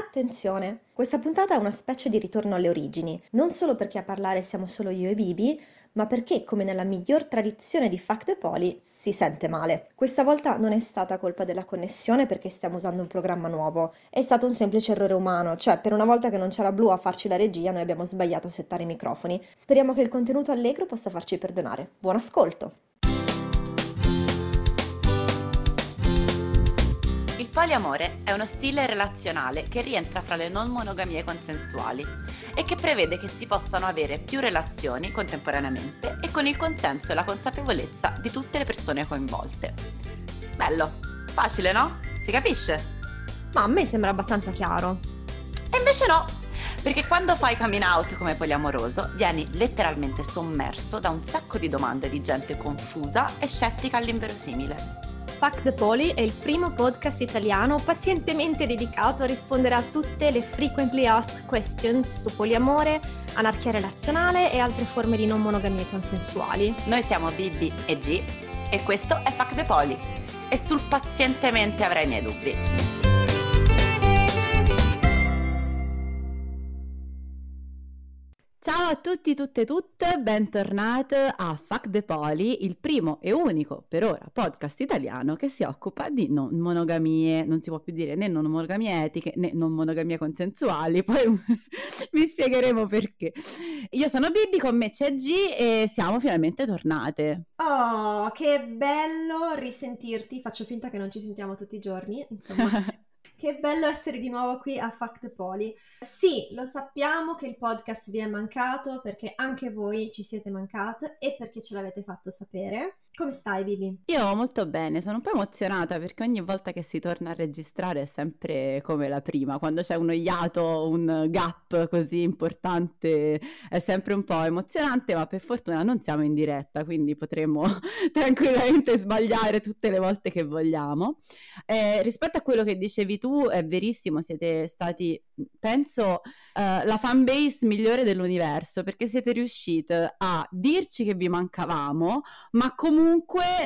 Attenzione! Questa puntata è una specie di ritorno alle origini, non solo perché a parlare siamo solo io e Bibi, ma perché, come nella miglior tradizione di Fuck the Poly, si sente male. Questa volta non è stata colpa della connessione perché stiamo usando un programma nuovo, è stato un semplice errore umano, cioè per una volta che non c'era Blu a farci la regia noi abbiamo sbagliato a settare i microfoni. Speriamo che il contenuto allegro possa farci perdonare. Buon ascolto! Il poliamore è uno stile relazionale che rientra fra le non monogamie consensuali e che prevede che si possano avere più relazioni contemporaneamente e con il consenso e la consapevolezza di tutte le persone coinvolte. Bello, facile no? Si capisce? Ma a me sembra abbastanza chiaro. E invece no, perché quando fai coming out come poliamoroso vieni letteralmente sommerso da un sacco di domande di gente confusa e scettica all'inverosimile. Fuck the Poly è il primo podcast italiano pazientemente dedicato a rispondere a tutte le frequently asked questions su poliamore, anarchia relazionale e altre forme di non monogamie consensuali. Noi siamo Bibi e G e questo è Fuck the Poly e sul pazientemente avrai i miei dubbi. Ciao a tutti, tutte e tutte, bentornate a Fuck the Poly, il primo e unico, per ora, podcast italiano che si occupa di non monogamie, non si può più dire né non monogamie etiche né non monogamie consensuali, poi vi spiegheremo perché. Io sono Bibi, con me c'è G e siamo finalmente tornate. Oh, che bello risentirti, faccio finta che non ci sentiamo tutti i giorni, insomma... Che bello essere di nuovo qui a Fuck the Poly. Sì, lo sappiamo che il podcast vi è mancato perché anche voi ci siete mancate e perché ce l'avete fatto sapere. Come stai, Bibi? Io molto bene, sono un po' emozionata perché ogni volta che si torna a registrare è sempre come la prima. Quando c'è uno iato, un gap così importante è sempre un po' emozionante, ma per fortuna non siamo in diretta, quindi potremmo tranquillamente sbagliare tutte le volte che vogliamo. Rispetto a quello che dicevi tu, è verissimo, siete stati, penso, la fanbase migliore dell'universo, perché siete riuscite a dirci che vi mancavamo, ma comunque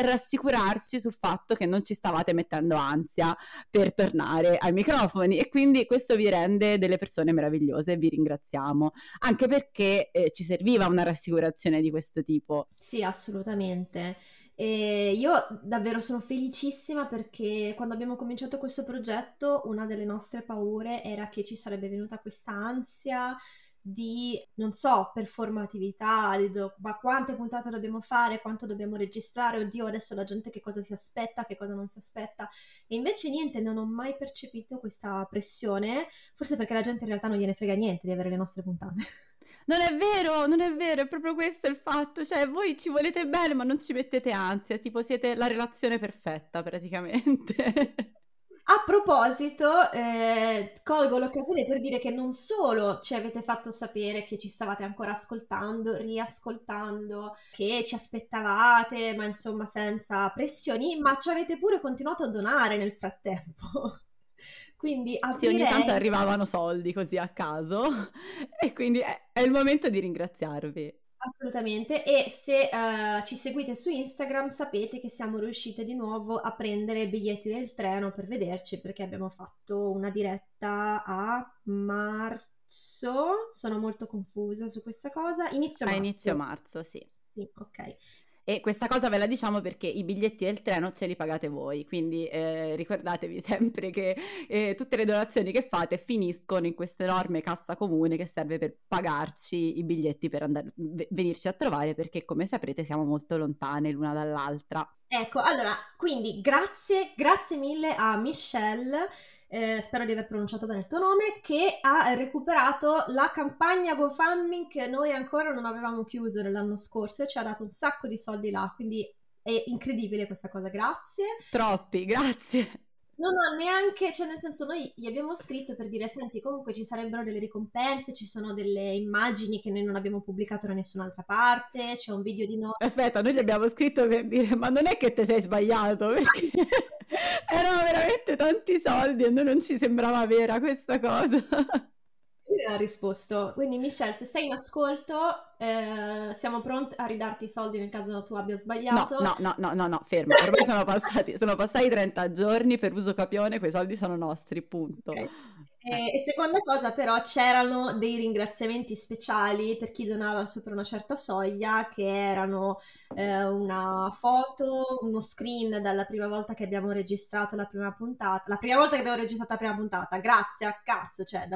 rassicurarci sul fatto che non ci stavate mettendo ansia per tornare ai microfoni, e quindi questo vi rende delle persone meravigliose, vi ringraziamo, anche perché ci serviva una rassicurazione di questo tipo. Sì, assolutamente. E io davvero sono felicissima perché quando abbiamo cominciato questo progetto una delle nostre paure era che ci sarebbe venuta questa ansia di, non so, performatività, ma quante puntate dobbiamo fare, quanto dobbiamo registrare, oddio adesso la gente che cosa si aspetta, che cosa non si aspetta, e invece niente, non ho mai percepito questa pressione, forse perché la gente in realtà non gliene frega niente di avere le nostre puntate. Non è vero, è proprio questo il fatto, cioè voi ci volete bene ma non ci mettete ansia, tipo siete la relazione perfetta praticamente. A proposito, colgo l'occasione per dire che non solo ci avete fatto sapere che ci stavate ancora ascoltando, riascoltando, che ci aspettavate, ma insomma senza pressioni, ma ci avete pure continuato a donare nel frattempo. Quindi aprirei... Sì, ogni tanto arrivavano soldi così a caso e quindi è il momento di ringraziarvi. Assolutamente, e se ci seguite su Instagram sapete che siamo riuscite di nuovo a prendere biglietti del treno per vederci, perché abbiamo fatto una diretta a marzo, sono molto confusa su questa cosa, inizio marzo, sì. Sì, ok. E questa cosa ve la diciamo perché i biglietti del treno ce li pagate voi, quindi ricordatevi sempre che tutte le donazioni che fate finiscono in questa enorme cassa comune che serve per pagarci i biglietti per venirci a trovare, perché come saprete siamo molto lontane l'una dall'altra. Ecco, allora, quindi grazie mille a Michelle, spero di aver pronunciato bene il tuo nome, che ha recuperato la campagna GoFundMe che noi ancora non avevamo chiuso l'anno scorso e ci ha dato un sacco di soldi là, quindi è incredibile questa cosa, grazie. Troppi, grazie. No, neanche, cioè nel senso noi gli abbiamo scritto per dire, senti comunque ci sarebbero delle ricompense, ci sono delle immagini che noi non abbiamo pubblicato da nessun'altra parte, c'è un video di noi... Aspetta, noi gli abbiamo scritto per dire, ma non è che te sei sbagliato, perché erano veramente tanti soldi e noi non ci sembrava vera questa cosa. Lui ha risposto, quindi Michelle se sei in ascolto siamo pronti a ridarti i soldi nel caso tu abbia sbagliato. No, fermo, ormai sono passati 30 giorni per uso capione, quei soldi sono nostri, punto. Okay. E seconda cosa, però, c'erano dei ringraziamenti speciali per chi donava sopra una certa soglia, che erano una foto, uno screen dalla prima volta che abbiamo registrato la prima puntata, grazie a cazzo, cioè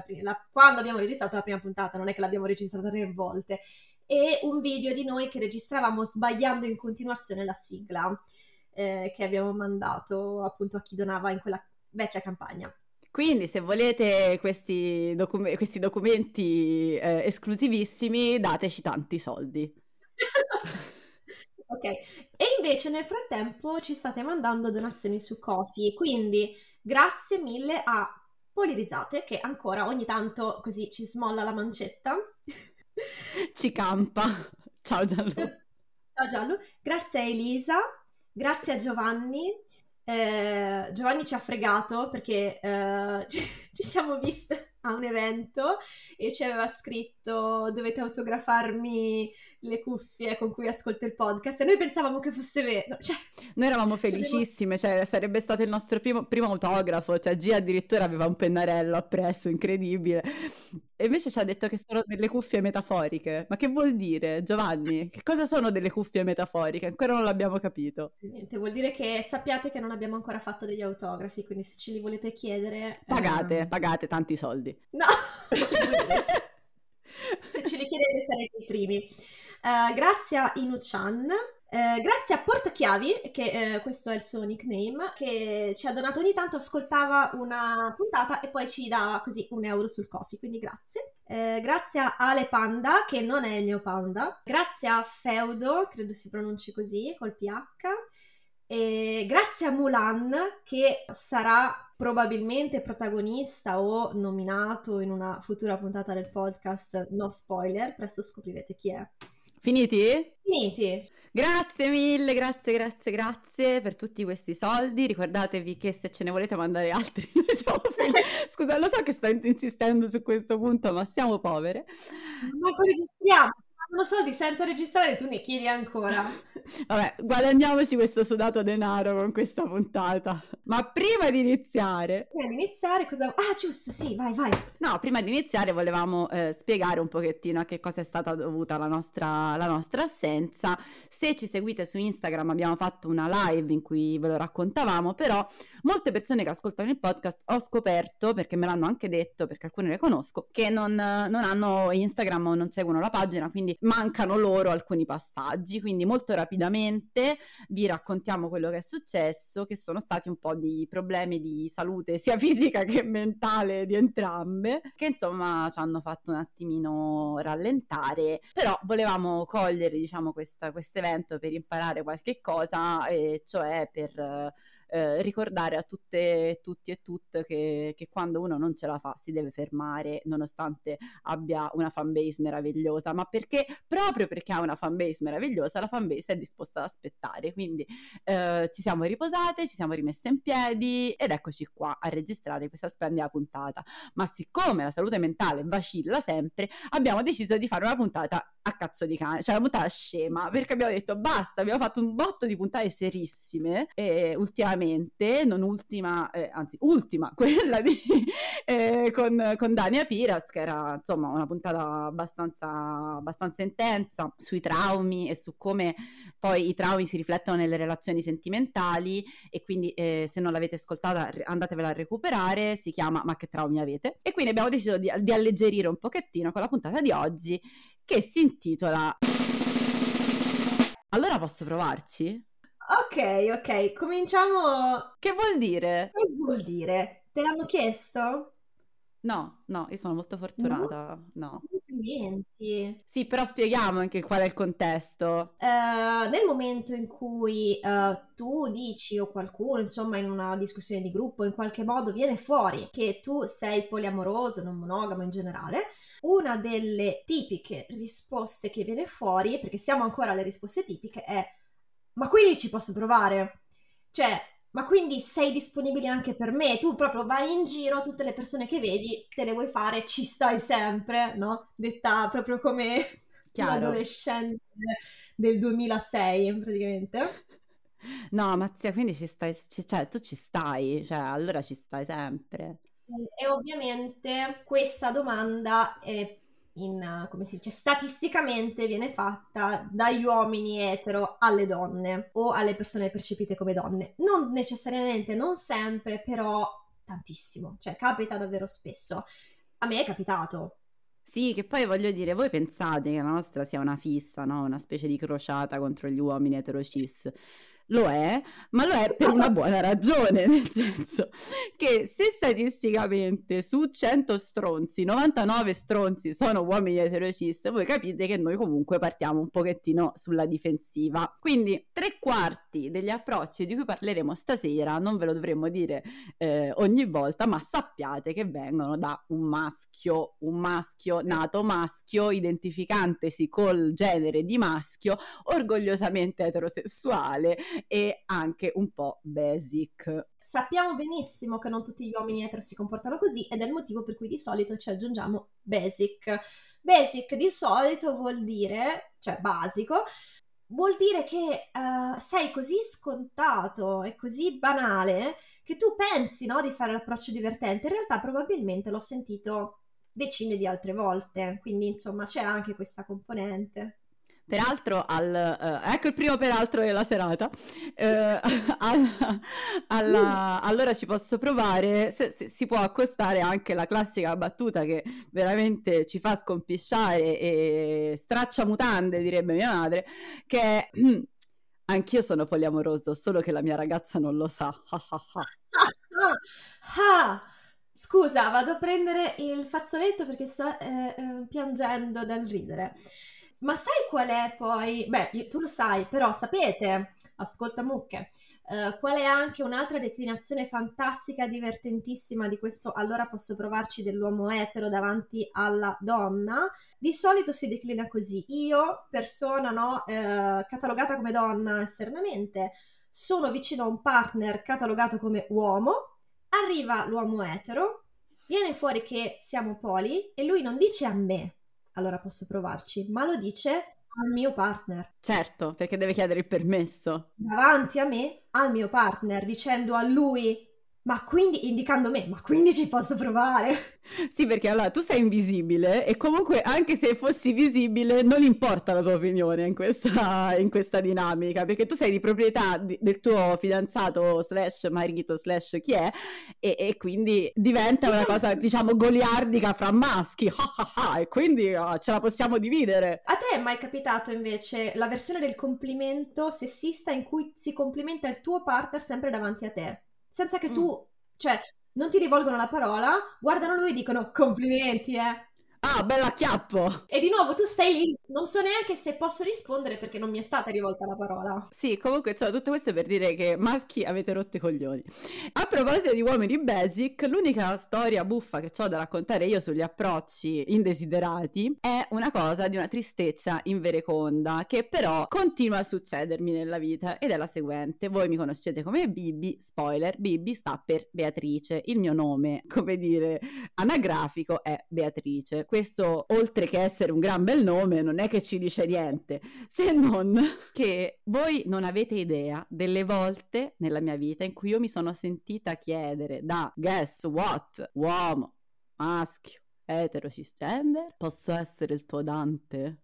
quando abbiamo registrato la prima puntata, non è che l'abbiamo registrata 3 volte, e un video di noi che registravamo sbagliando in continuazione la sigla che abbiamo mandato appunto a chi donava in quella vecchia campagna. Quindi se volete questi documenti esclusivissimi, dateci tanti soldi. Ok, e invece nel frattempo ci state mandando donazioni su Ko-fi, quindi grazie mille a Polirisate, che ancora ogni tanto così ci smolla la mancetta. Ci campa. Ciao Gianlu. Ciao Gianlu. Grazie a Elisa, grazie a Giovanni. Giovanni ci ha fregato perché ci siamo viste a un evento e ci aveva scritto: dovete autografarmi le cuffie con cui ascolto il podcast, e noi pensavamo che fosse vero, cioè, noi eravamo felicissime, cioè sarebbe stato il nostro primo autografo, cioè G addirittura aveva un pennarello appresso, incredibile, e invece ci ha detto che sono delle cuffie metaforiche. Ma che vuol dire, Giovanni? Che cosa sono delle cuffie metaforiche? Ancora non l'abbiamo capito. Niente, vuol dire che sappiate che non abbiamo ancora fatto degli autografi, quindi se ce li volete chiedere pagate tanti soldi. No. Se ce li chiedete sarete i primi. Grazie a Inuchan, grazie a Portachiavi, che questo è il suo nickname, che ci ha donato, ogni tanto ascoltava una puntata e poi ci dava così €1 sul Ko-fi, quindi grazie. Grazie a Ale Panda, che non è il mio panda, grazie a Feudo, credo si pronunci così col PH, e grazie a Mulan, che sarà probabilmente protagonista o nominato in una futura puntata del podcast, no spoiler, presto scoprirete chi è. Finiti? Finiti! Grazie mille, grazie per tutti questi soldi. Ricordatevi che se ce ne volete mandare altri, noi siamo felici. Scusa, lo so che sto insistendo su questo punto, ma siamo povere. Ma registriamo, fanno soldi senza registrare, tu ne chiedi ancora. Vabbè, guadagniamoci questo sudato denaro con questa puntata. Ma prima di iniziare cosa... Ah, giusto, sì, vai. No, prima di iniziare volevamo spiegare un pochettino a che cosa è stata dovuta la nostra assenza. Se ci seguite su Instagram abbiamo fatto una live in cui ve lo raccontavamo, però molte persone che ascoltano il podcast ho scoperto, perché me l'hanno anche detto, perché alcune le conosco, che non hanno Instagram o non seguono la pagina, quindi mancano loro alcuni passaggi. Quindi molto rapidamente vi raccontiamo quello che è successo, che sono stati un po' di problemi di salute sia fisica che mentale di entrambe, che insomma ci hanno fatto un attimino rallentare, però volevamo cogliere, diciamo, quest'evento per imparare qualche cosa, e cioè per ricordare a tutti e tutte che quando uno non ce la fa si deve fermare, nonostante abbia una fanbase meravigliosa, ma proprio perché ha una fanbase meravigliosa, la fanbase è disposta ad aspettare. Quindi ci siamo riposate, ci siamo rimesse in piedi ed eccoci qua a registrare questa splendida puntata. Ma siccome la salute mentale vacilla sempre, abbiamo deciso di fare una puntata a cazzo di cane, cioè una puntata scema, perché abbiamo detto basta, abbiamo fatto un botto di puntate serissime e ultimamente, non ultima, anzi ultima, quella di con Dania Piras, che era insomma una puntata abbastanza intensa sui traumi e su come poi i traumi si riflettono nelle relazioni sentimentali, e quindi se non l'avete ascoltata andatevela a recuperare, si chiama Ma che traumi avete? E quindi abbiamo deciso di alleggerire un pochettino con la puntata di oggi, che si intitola... Allora posso provarci? Ok, cominciamo... Che vuol dire? Te l'hanno chiesto? No, io sono molto fortunata, no. Complimenti. Sì, però spieghiamo anche qual è il contesto. Nel momento in cui tu dici, o qualcuno, insomma, in una discussione di gruppo, in qualche modo viene fuori che tu sei poliamoroso, non monogamo in generale, una delle tipiche risposte che viene fuori, perché siamo ancora alle risposte tipiche, è: ma quindi ci posso provare? Cioè, ma quindi sei disponibile anche per me? Tu proprio vai in giro, tutte le persone che vedi, te le vuoi fare, ci stai sempre, no? Detta proprio come un adolescente del 2006, praticamente. No, Mazzia, quindi ci stai, cioè tu ci stai, cioè allora ci stai sempre. E ovviamente questa domanda è come si dice, statisticamente viene fatta dagli uomini etero alle donne o alle persone percepite come donne. Non necessariamente, non sempre, però tantissimo, cioè capita davvero spesso. A me è capitato. Sì, che poi voglio dire, voi pensate che la nostra sia una fissa, no? Una specie di crociata contro gli uomini etero-cis. Lo è, ma lo è per una buona ragione, nel senso che se statisticamente su 100 stronzi, 99 stronzi sono uomini etero-cis, voi capite che noi comunque partiamo un pochettino sulla difensiva. Quindi 3/4 degli approcci di cui parleremo stasera, non ve lo dovremmo dire ogni volta, ma sappiate che vengono da un maschio nato maschio, identificantesi col genere di maschio, orgogliosamente eterosessuale e anche un po' basic. Sappiamo benissimo che non tutti gli uomini etero si comportano così ed è il motivo per cui di solito ci aggiungiamo basic. Basic di solito vuol dire, cioè basico, vuol dire che sei così scontato e così banale che tu pensi, no, di fare l'approccio divertente. In realtà probabilmente l'ho sentito decine di altre volte, quindi insomma c'è anche questa componente. Peraltro, ecco il primo peraltro della serata, allora ci posso provare, se si può accostare anche la classica battuta che veramente ci fa scompisciare e straccia mutande, direbbe mia madre, che è anch'io sono poliamoroso, solo che la mia ragazza non lo sa. Scusa, vado a prendere il fazzoletto perché sto piangendo dal ridere. Ma sai qual è poi, beh tu lo sai, però sapete, ascolta mucche, qual è anche un'altra declinazione fantastica, divertentissima di questo allora posso provarci dell'uomo etero davanti alla donna? Di solito si declina così: io, persona catalogata come donna esternamente, sono vicino a un partner catalogato come uomo, arriva l'uomo etero, viene fuori che siamo poli e lui non dice a me allora posso provarci, ma lo dice al mio partner. Certo, perché deve chiedere il permesso. Davanti a me, al mio partner, dicendo a lui, ma quindi, indicando me, ma quindi ci posso provare? Sì, perché allora tu sei invisibile e comunque anche se fossi visibile non importa la tua opinione in questa dinamica, perché tu sei di proprietà del tuo fidanzato / marito / chi è e quindi diventa una cosa, diciamo, goliardica fra maschi e quindi ce la possiamo dividere. A te è mai capitato invece la versione del complimento sessista in cui si complimenta il tuo partner sempre davanti a te? Senza che tu, cioè, non ti rivolgono la parola, guardano lui e dicono complimenti, Ah, bella chiappo! E di nuovo tu stai lì, non so neanche se posso rispondere perché non mi è stata rivolta la parola. Sì, comunque, insomma, tutto questo per dire che maschi avete rotto i coglioni. A proposito di uomini basic, l'unica storia buffa che ho da raccontare io sugli approcci indesiderati è una cosa di una tristezza invereconda che però continua a succedermi nella vita ed è la seguente. Voi mi conoscete come Bibi, spoiler, Bibi sta per Beatrice, il mio nome, come dire, anagrafico è Beatrice. Questo, oltre che essere un gran bel nome, non è che ci dice niente, se non che voi non avete idea delle volte nella mia vita in cui io mi sono sentita chiedere da guess what, uomo, maschio, etero, cisgender, posso essere il tuo Dante?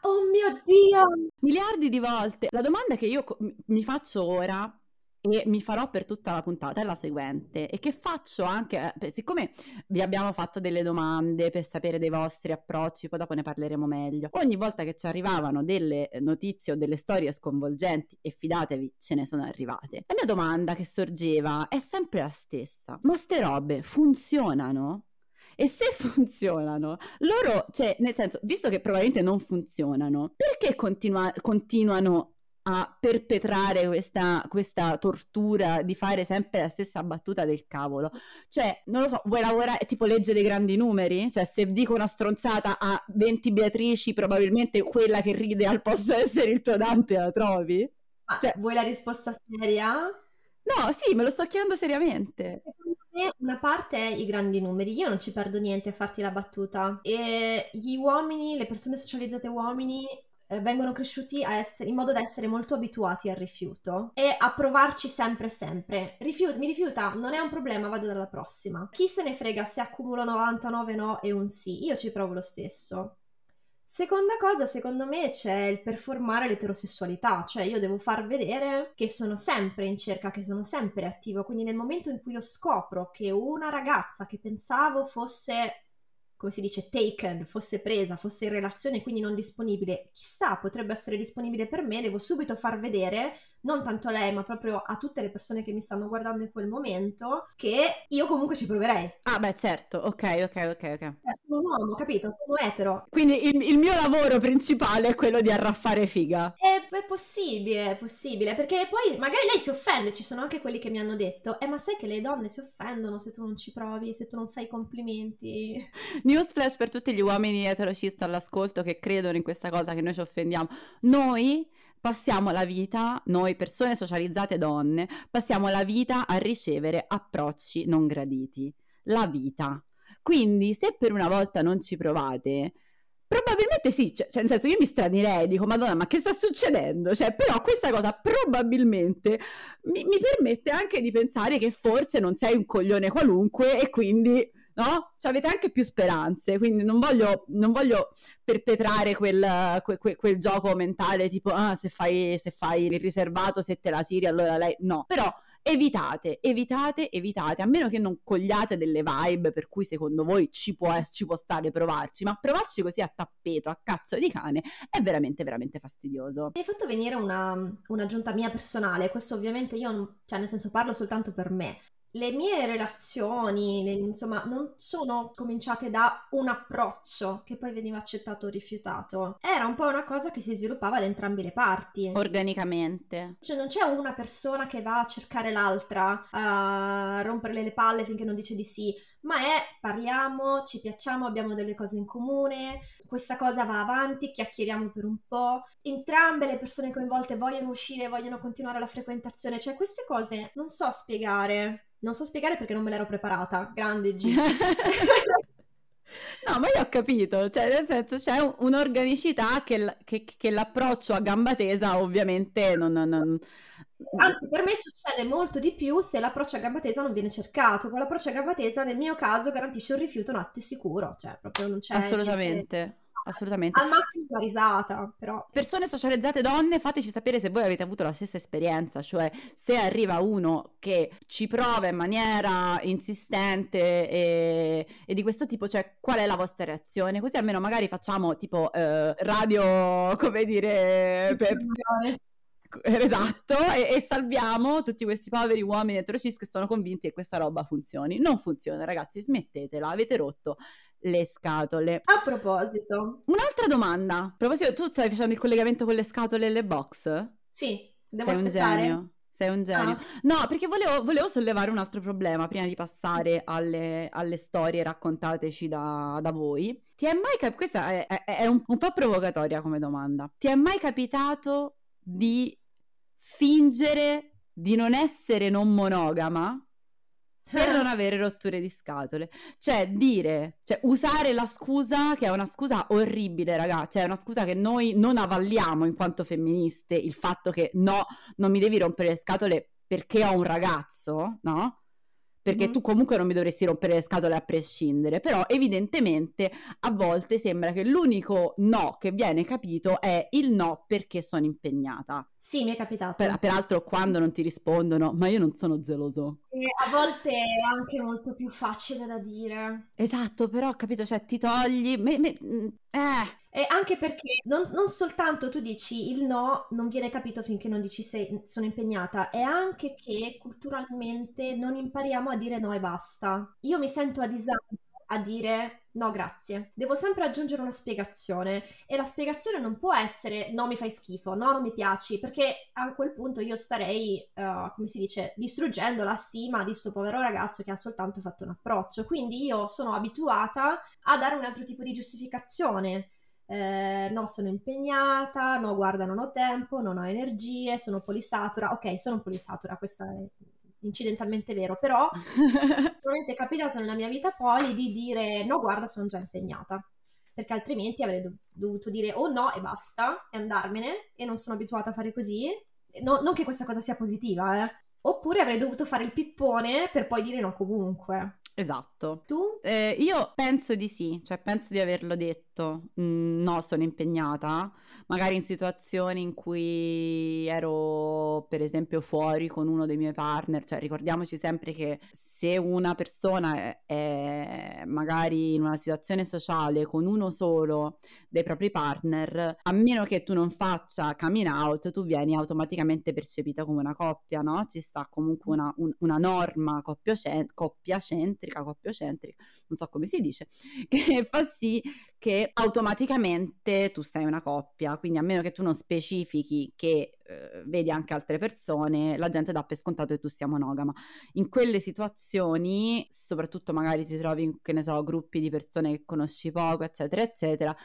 Oh mio Dio! Miliardi di volte. La domanda che io mi faccio ora e mi farò per tutta la puntata è la seguente, e che faccio anche siccome vi abbiamo fatto delle domande per sapere dei vostri approcci, poi dopo ne parleremo meglio. Ogni volta che ci arrivavano delle notizie o delle storie sconvolgenti, e fidatevi ce ne sono arrivate, la mia domanda che sorgeva è sempre la stessa: ma ste robe funzionano? E se funzionano, loro, cioè nel senso, visto che probabilmente non funzionano, perché continuano a perpetrare questa tortura di fare sempre la stessa battuta del cavolo? Cioè, non lo so, vuoi lavorare tipo legge dei grandi numeri? Cioè, se dico una stronzata a 20 Beatrici, probabilmente quella che ride al posso essere il tuo Dante la trovi? Ma cioè, vuoi la risposta seria? No, sì, me lo sto chiedendo seriamente. Una parte è i grandi numeri, io non ci perdo niente a farti la battuta, e gli uomini, le persone socializzate uomini vengono cresciuti a essere, in modo da essere molto abituati al rifiuto e a provarci sempre. Mi rifiuta, non è un problema, vado dalla prossima. Chi se ne frega se accumulo 99 no e un sì, io ci provo lo stesso. Seconda cosa, secondo me c'è il performare l'eterosessualità, cioè io devo far vedere che sono sempre in cerca, che sono sempre attivo, quindi nel momento in cui io scopro che una ragazza che pensavo fosse, come si dice, taken, fosse presa, fosse in relazione, quindi non disponibile, chissà, potrebbe essere disponibile per me, devo subito far vedere, non tanto a lei, ma proprio a tutte le persone che mi stanno guardando in quel momento, che io comunque ci proverei. Ah beh, certo, ok. Sono un uomo, capito? Sono etero. Quindi il mio lavoro principale è quello di arraffare figa. È possibile, perché poi magari lei si offende, ci sono anche quelli che mi hanno detto, ma sai che le donne si offendono se tu non ci provi, se tu non fai complimenti. Newsflash per tutti gli uomini eterocisti all'ascolto che credono in questa cosa, che noi ci offendiamo. Noi persone socializzate donne, passiamo la vita a ricevere approcci non graditi. La vita. Quindi se per una volta non ci provate, probabilmente sì, cioè nel senso io mi stranirei, dico madonna ma che sta succedendo? Cioè però questa cosa probabilmente mi permette anche di pensare che forse non sei un coglione qualunque e quindi... no? Cioè avete anche più speranze, quindi non voglio perpetrare quel gioco mentale tipo se fai il riservato, se te la tiri allora lei no, però evitate, a meno che non cogliate delle vibe per cui secondo voi ci può stare provarci, ma provarci così a tappeto, a cazzo di cane, è veramente, veramente fastidioso. Mi hai fatto venire un'aggiunta mia personale, questo ovviamente io, nel senso parlo soltanto per me. Le mie relazioni, non sono cominciate da un approccio che poi veniva accettato o rifiutato. Era un po' una cosa che si sviluppava da entrambe le parti. Organicamente. Cioè non c'è una persona che va a cercare l'altra, a romperle le palle finché non dice di sì, ma parliamo, ci piacciamo, abbiamo delle cose in comune, questa cosa va avanti, chiacchieriamo per un po', entrambe le persone coinvolte vogliono uscire, vogliono continuare la frequentazione, cioè queste cose non so spiegare perché non me l'ero preparata, grande G. No, ma io ho capito, cioè nel senso c'è un'organicità che l'approccio a gamba tesa ovviamente non... Anzi, per me succede molto di più se l'approccio a gamba tesa non viene cercato. Con l'approccio a gamba tesa, nel mio caso, garantisce un rifiuto un atto sicuro, cioè proprio non c'è... Assolutamente. Al massimo una risata, però. Persone socializzate donne, fateci sapere se voi avete avuto la stessa esperienza, cioè se arriva uno che ci prova in maniera insistente e di questo tipo, cioè qual è la vostra reazione? Così almeno magari facciamo tipo radio, come dire... Esatto, e salviamo tutti questi poveri uomini eterocis che sono convinti che questa roba funzioni. Non funziona, ragazzi, smettetela, avete rotto le scatole. A proposito, un'altra domanda. A proposito, tu stai facendo il collegamento con le scatole e le box? Sì, devo aspettare. Sei un genio. No, perché volevo sollevare un altro problema prima di passare alle storie raccontateci da voi. Ti è mai questa è un po' provocatoria come domanda. Ti è mai capitato di fingere di non essere non monogama per non avere rotture di scatole, cioè usare la scusa, che è una scusa orribile, ragazzi, cioè è una scusa che noi non avvalliamo in quanto femministe, il fatto che no, non mi devi rompere le scatole perché ho un ragazzo, no? Perché tu comunque non mi dovresti rompere le scatole a prescindere, però evidentemente a volte sembra che l'unico no che viene capito è il no perché sono impegnata. Sì, mi è capitato. Peraltro quando non ti rispondono, ma io non sono geloso. E a volte è anche molto più facile da dire. Esatto, però capito, cioè ti togli... E anche perché non soltanto tu dici il no non viene capito finché non dici se sono impegnata, è anche che culturalmente non impariamo a dire no e basta. Io mi sento a disagio a dire no grazie, devo sempre aggiungere una spiegazione e la spiegazione non può essere no mi fai schifo, no non mi piaci, perché a quel punto io starei distruggendo la stima di sto povero ragazzo che ha soltanto fatto un approccio, quindi io sono abituata a dare un altro tipo di giustificazione. No, sono impegnata, no, guarda, non ho tempo, non ho energie, sono polisatura. Ok, sono polisatura, questo è incidentalmente vero, però sicuramente è capitato nella mia vita poi di dire no, guarda, sono già impegnata. perché altrimenti avrei dovuto dire o no e basta e andarmene, e non sono abituata a fare così, no, non che questa cosa sia positiva, oppure avrei dovuto fare il pippone per poi dire no comunque. Esatto. Tu? Io penso di sì, cioè penso di averlo detto, no sono impegnata, magari in situazioni in cui ero per esempio fuori con uno dei miei partner, cioè ricordiamoci sempre che se una persona è magari in una situazione sociale con uno solo dei propri partner, a meno che tu non faccia coming out, tu vieni automaticamente percepita come una coppia, no? Ci sta comunque una norma coppiocentrica, non so come si dice, che fa sì che automaticamente tu sei una coppia, quindi a meno che tu non specifichi che vedi anche altre persone, la gente dà per scontato che tu sia monogama. In quelle situazioni, soprattutto magari ti trovi, che ne so, gruppi di persone che conosci poco, eccetera, eccetera,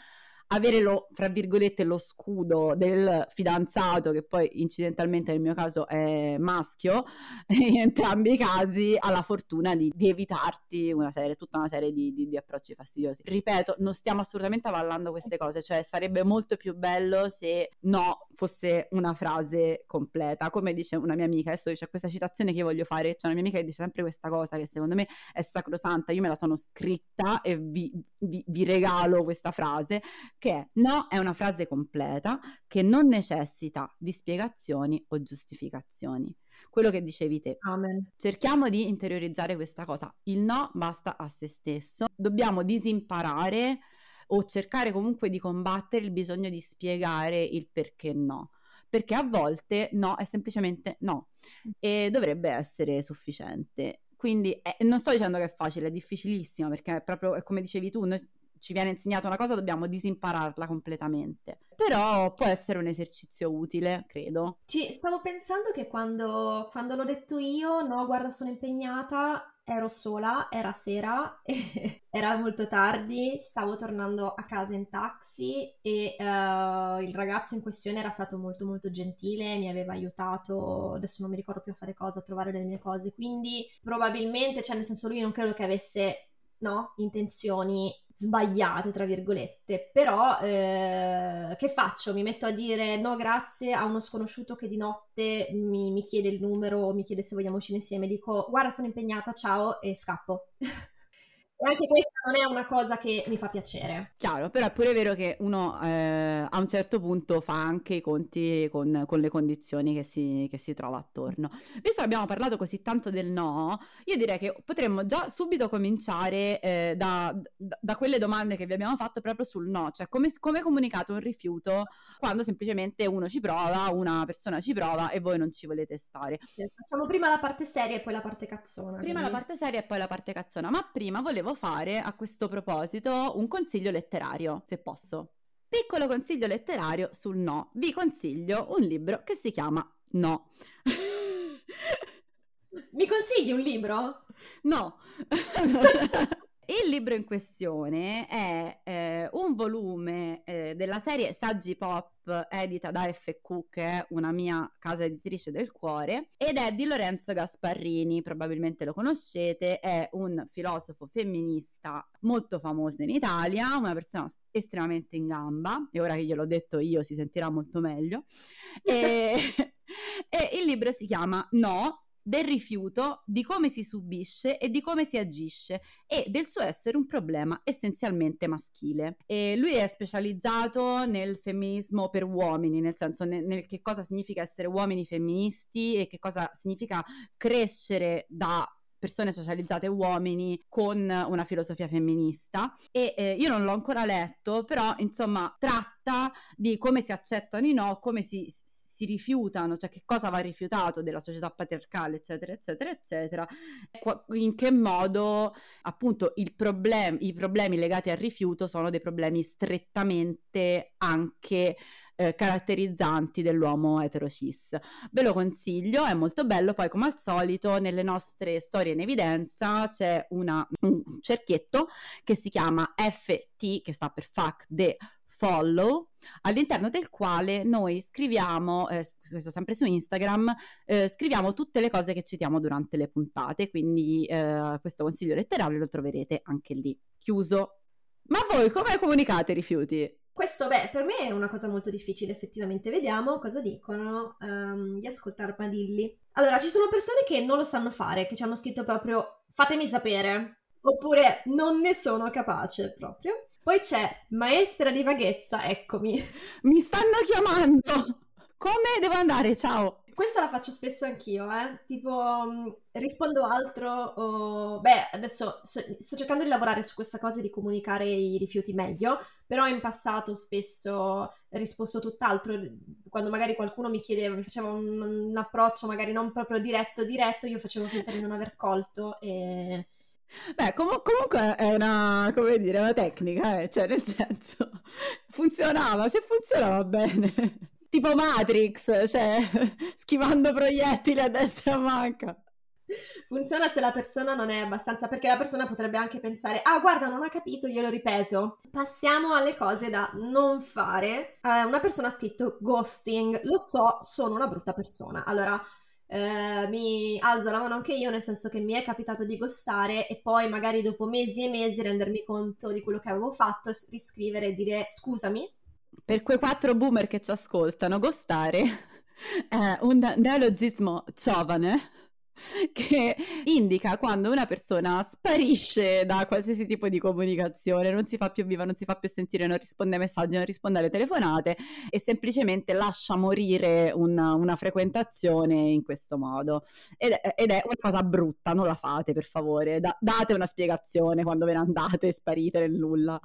avere lo, fra virgolette, lo scudo del fidanzato, che poi incidentalmente nel mio caso è maschio, in entrambi i casi ha la fortuna di evitarti tutta una serie di approcci fastidiosi. Ripeto, non stiamo assolutamente avallando queste cose, cioè sarebbe molto più bello se no fosse una frase completa, come dice una mia amica, adesso c'è questa citazione che io voglio fare, c'è una mia amica che dice sempre questa cosa che secondo me è sacrosanta, io me la sono scritta e vi regalo questa frase, che è: no è una frase completa che non necessita di spiegazioni o giustificazioni. Quello che dicevi te. Amen. Cerchiamo di interiorizzare questa cosa, il no basta a se stesso, dobbiamo disimparare o cercare comunque di combattere il bisogno di spiegare il perché no, perché a volte no è semplicemente no e dovrebbe essere sufficiente. Quindi non sto dicendo che è facile, è difficilissimo, perché è proprio come dicevi tu, noi ci viene insegnata una cosa, dobbiamo disimpararla completamente, però può essere un esercizio utile, credo. Ci stavo pensando che quando l'ho detto io, no guarda sono impegnata, ero sola, era sera, era molto tardi, stavo tornando a casa in taxi e il ragazzo in questione era stato molto molto gentile, mi aveva aiutato, adesso non mi ricordo più a fare cosa, a trovare delle mie cose, quindi probabilmente, cioè nel senso lui non credo che avesse no intenzioni sbagliate tra virgolette, però che faccio? Mi metto a dire no grazie a uno sconosciuto che di notte mi chiede il numero, mi chiede se vogliamo uscire insieme, dico guarda sono impegnata, ciao, e scappo. E anche questa non è una cosa che mi fa piacere. Chiaro, però è pure vero che uno a un certo punto fa anche i conti con le condizioni che si trova attorno. Visto che abbiamo parlato così tanto del no, io direi che potremmo già subito cominciare da quelle domande che vi abbiamo fatto proprio sul no, cioè come comunicate un rifiuto quando semplicemente uno ci prova, una persona ci prova e voi non ci volete stare. Cioè, facciamo prima la parte seria e poi la parte cazzona. Prima quindi. La parte seria e poi la parte cazzona, ma prima volevo fare a questo proposito un consiglio letterario, se posso. Piccolo consiglio letterario sul no. Vi consiglio un libro che si chiama No. Mi consigli un libro? No. Il libro in questione è un volume della serie Saggi Pop, edita da FQ, che è una mia casa editrice del cuore, ed è di Lorenzo Gasparrini, probabilmente lo conoscete, è un filosofo femminista molto famoso in Italia, una persona estremamente in gamba, e ora che gliel'ho detto io si sentirà molto meglio, e il libro si chiama No, del rifiuto, di come si subisce e di come si agisce, e del suo essere un problema essenzialmente maschile. E lui è specializzato nel femminismo per uomini, nel senso nel che cosa significa essere uomini femministi e che cosa significa crescere da persone socializzate uomini con una filosofia femminista, e io non l'ho ancora letto, però insomma tratta di come si accettano i no, come si rifiutano, cioè che cosa va rifiutato della società patriarcale, eccetera eccetera eccetera, in che modo appunto i problemi legati al rifiuto sono dei problemi strettamente anche caratterizzanti dell'uomo eterocis. Ve lo consiglio, è molto bello. Poi come al solito nelle nostre storie in evidenza c'è un cerchietto che si chiama FT, che sta per Fuck the Follow, all'interno del quale noi scriviamo, questo sempre su Instagram, scriviamo tutte le cose che citiamo durante le puntate, quindi questo consiglio letterario lo troverete anche lì. Chiuso. Ma voi come comunicate i rifiuti? Questo, beh, per me è una cosa molto difficile, effettivamente. Vediamo cosa dicono di ascoltare Padilli. Allora, ci sono persone che non lo sanno fare, che ci hanno scritto proprio fatemi sapere, oppure non ne sono capace proprio. Poi c'è maestra di vaghezza, eccomi. Mi stanno chiamando! Come devo andare? Ciao! Questa la faccio spesso anch'io, tipo rispondo altro o... Beh, adesso sto cercando di lavorare su questa cosa di comunicare i rifiuti meglio, però in passato spesso risposto tutt'altro, quando magari qualcuno mi chiedeva, mi faceva un approccio magari non proprio diretto, io facevo finta di non aver colto e... Beh, comunque è una, come dire, una tecnica, cioè nel senso funzionava, se funzionava bene... Tipo Matrix, cioè schivando proiettili a destra manca. Funziona se la persona non è abbastanza, perché la persona potrebbe anche pensare ah guarda non ha capito, glielo ripeto. Passiamo alle cose da non fare. Una persona ha scritto ghosting, lo so, sono una brutta persona. Allora mi alzo la mano anche io, nel senso che mi è capitato di ghostare e poi magari dopo mesi e mesi rendermi conto di quello che avevo fatto, riscrivere e dire scusami. Per quei 4 boomer che ci ascoltano, ghostare è un neologismo giovane che indica quando una persona sparisce da qualsiasi tipo di comunicazione, non si fa più viva, non si fa più sentire, non risponde ai messaggi, non risponde alle telefonate e semplicemente lascia morire una frequentazione in questo modo ed è una cosa brutta, non la fate per favore, date una spiegazione quando ve ne andate e sparite nel nulla.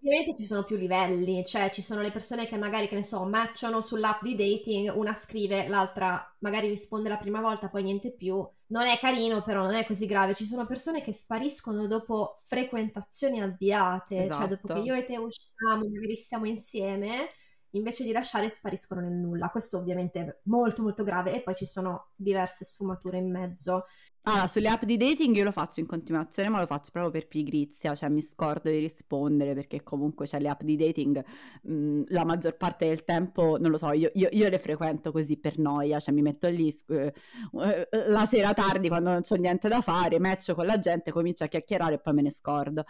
Ovviamente ci sono più livelli, cioè ci sono le persone che magari, che ne so, matchano sull'app di dating, una scrive, l'altra magari risponde la prima volta, poi niente più. Non è carino, però non è così grave. Ci sono persone che spariscono dopo frequentazioni avviate, esatto. Cioè dopo che io e te usciamo, magari stiamo insieme, invece di lasciare spariscono nel nulla. Questo ovviamente è molto molto grave e poi ci sono diverse sfumature in mezzo. Allora, sulle app di dating io lo faccio in continuazione, ma lo faccio proprio per pigrizia, cioè mi scordo di rispondere perché comunque c'è le app di dating, la maggior parte del tempo, non lo so, io le frequento così per noia, cioè mi metto lì la sera tardi quando non c'ho niente da fare, matcho con la gente, comincio a chiacchierare e poi me ne scordo.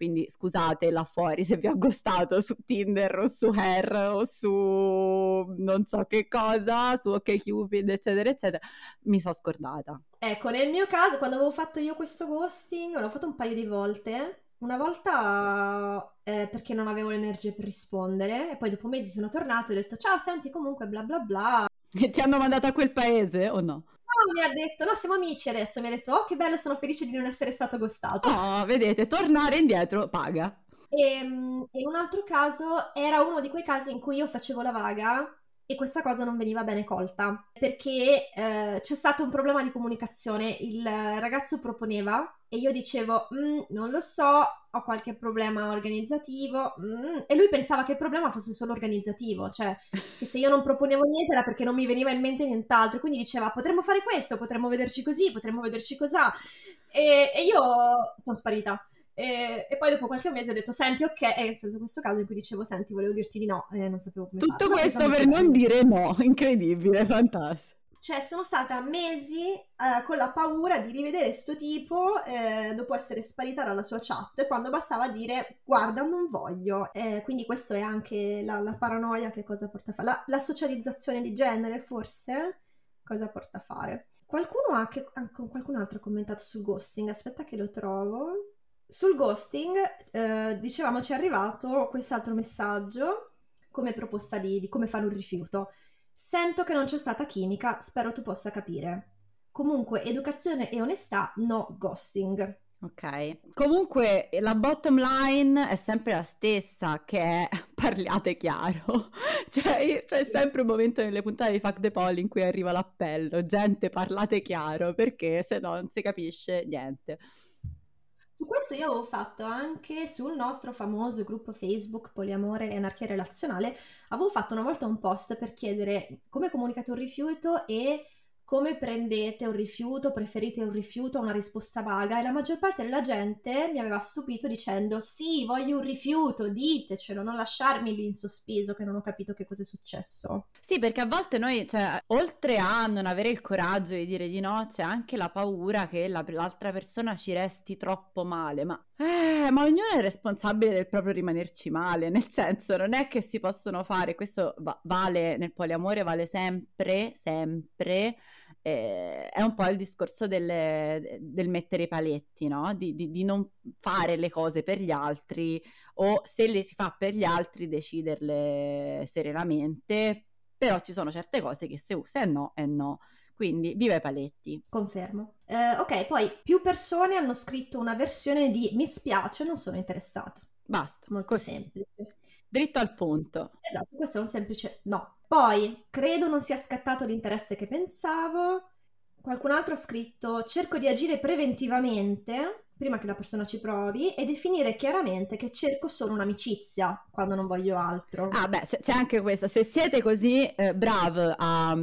Quindi scusate là fuori se vi ho ghostato su Tinder o su Her o su non so che cosa, su OkCupid eccetera eccetera, mi sono scordata. Ecco, nel mio caso, quando avevo fatto io questo ghosting, l'ho fatto un paio di volte. Una volta perché non avevo l'energia per rispondere, e poi dopo mesi sono tornata e ho detto ciao, senti, comunque bla bla bla. E ti hanno mandato a quel paese o no? No, mi ha detto, no, siamo amici adesso. Mi ha detto, oh che bello, sono felice di non essere stato ghostato. Oh, vedete, tornare indietro paga. E in un altro caso, era uno di quei casi in cui io facevo la vaga. E questa cosa non veniva bene colta, perché c'è stato un problema di comunicazione, il ragazzo proponeva e io dicevo non lo so, ho qualche problema organizzativo, e lui pensava che il problema fosse solo organizzativo, cioè che se io non proponevo niente era perché non mi veniva in mente nient'altro, quindi diceva potremmo fare questo, potremmo vederci così, potremmo vederci cos'ha, e io sono sparita. E poi dopo qualche mese ho detto senti ok, e è stato questo caso in cui dicevo senti volevo dirti di no e non sapevo come tutto farlo. Questo per non dire no, incredibile, fantastico, cioè sono stata mesi con la paura di rivedere sto tipo dopo essere sparita dalla sua chat, quando bastava dire guarda non voglio, quindi questo è anche la paranoia che cosa porta a fare, la socializzazione di genere forse cosa porta a fare. Qualcuno anche qualcun altro ha commentato sul ghosting, aspetta che lo trovo. Sul ghosting, dicevamo, ci è arrivato quest'altro messaggio come proposta di come fare un rifiuto. Sento che non c'è stata chimica, spero tu possa capire. Comunque, educazione e onestà, no ghosting. Ok, comunque la bottom line è sempre la stessa, che è parliate chiaro. Cioè c'è sempre un momento nelle puntate di Fuck the Poly in cui arriva l'appello, gente parlate chiaro, perché se no non si capisce niente. Su questo io avevo fatto anche sul nostro famoso gruppo Facebook Poliamore e Anarchia Relazionale, avevo fatto una volta un post per chiedere come comunicate un rifiuto e come prendete un rifiuto, preferite un rifiuto, una risposta vaga, e la maggior parte della gente mi aveva stupito dicendo sì, voglio un rifiuto, ditecelo, non lasciarmi lì in sospeso che non ho capito che cosa è successo. Sì, perché a volte noi, cioè, oltre a non avere il coraggio di dire di no, c'è anche la paura che l'altra persona ci resti troppo male, ma... Ma ognuno è responsabile del proprio rimanerci male, nel senso non è che si possono fare, questo vale nel poliamore, vale sempre, è un po' il discorso del mettere i paletti, no? Di non fare le cose per gli altri, o se le si fa per gli altri deciderle serenamente, però ci sono certe cose che se usa è no, è no. Quindi viva i paletti. Confermo. Ok, poi più persone hanno scritto una versione di mi spiace, non sono interessata. Basta. Molto semplice. Dritto al punto. Esatto, questo è un semplice no. Poi, credo non sia scattato l'interesse che pensavo. Qualcun altro ha scritto cerco di agire preventivamente, prima che la persona ci provi, e definire chiaramente che cerco solo un'amicizia quando non voglio altro. Ah beh, c'è anche questo. Se siete così brave a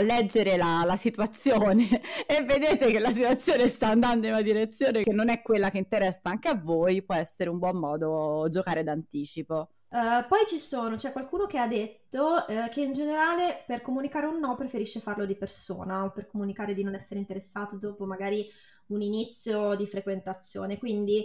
leggere la situazione e vedete che la situazione sta andando in una direzione che non è quella che interessa anche a voi, può essere un buon modo giocare d'anticipo. Poi c'è qualcuno che ha detto che in generale per comunicare un no preferisce farlo di persona, o per comunicare di non essere interessato dopo magari un inizio di frequentazione, quindi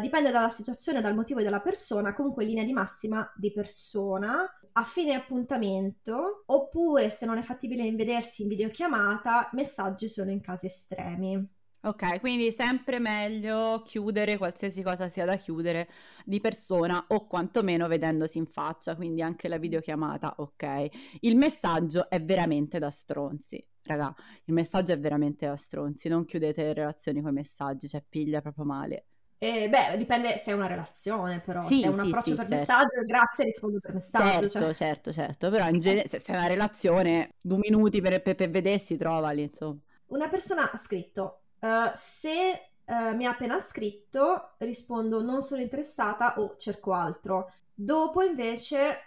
dipende dalla situazione, dal motivo e dalla persona, comunque linea di massima di persona. A fine appuntamento, oppure se non è fattibile in vedersi in videochiamata, messaggi solo in casi estremi. Ok, quindi sempre meglio chiudere qualsiasi cosa sia da chiudere di persona, o quantomeno vedendosi in faccia, quindi anche la videochiamata, ok. Il messaggio è veramente da stronzi, raga, il messaggio è veramente da stronzi, non chiudete le relazioni con i messaggi, cioè piglia proprio male. Beh, dipende se è una relazione, però sì, se è un approccio per certo. Messaggio, grazie, rispondo per messaggio. Certo, però in genere, se è una relazione, 2 minuti per vedersi, trovali, insomma. Una persona ha scritto, se mi ha appena scritto, rispondo non sono interessata o cerco altro. Dopo invece,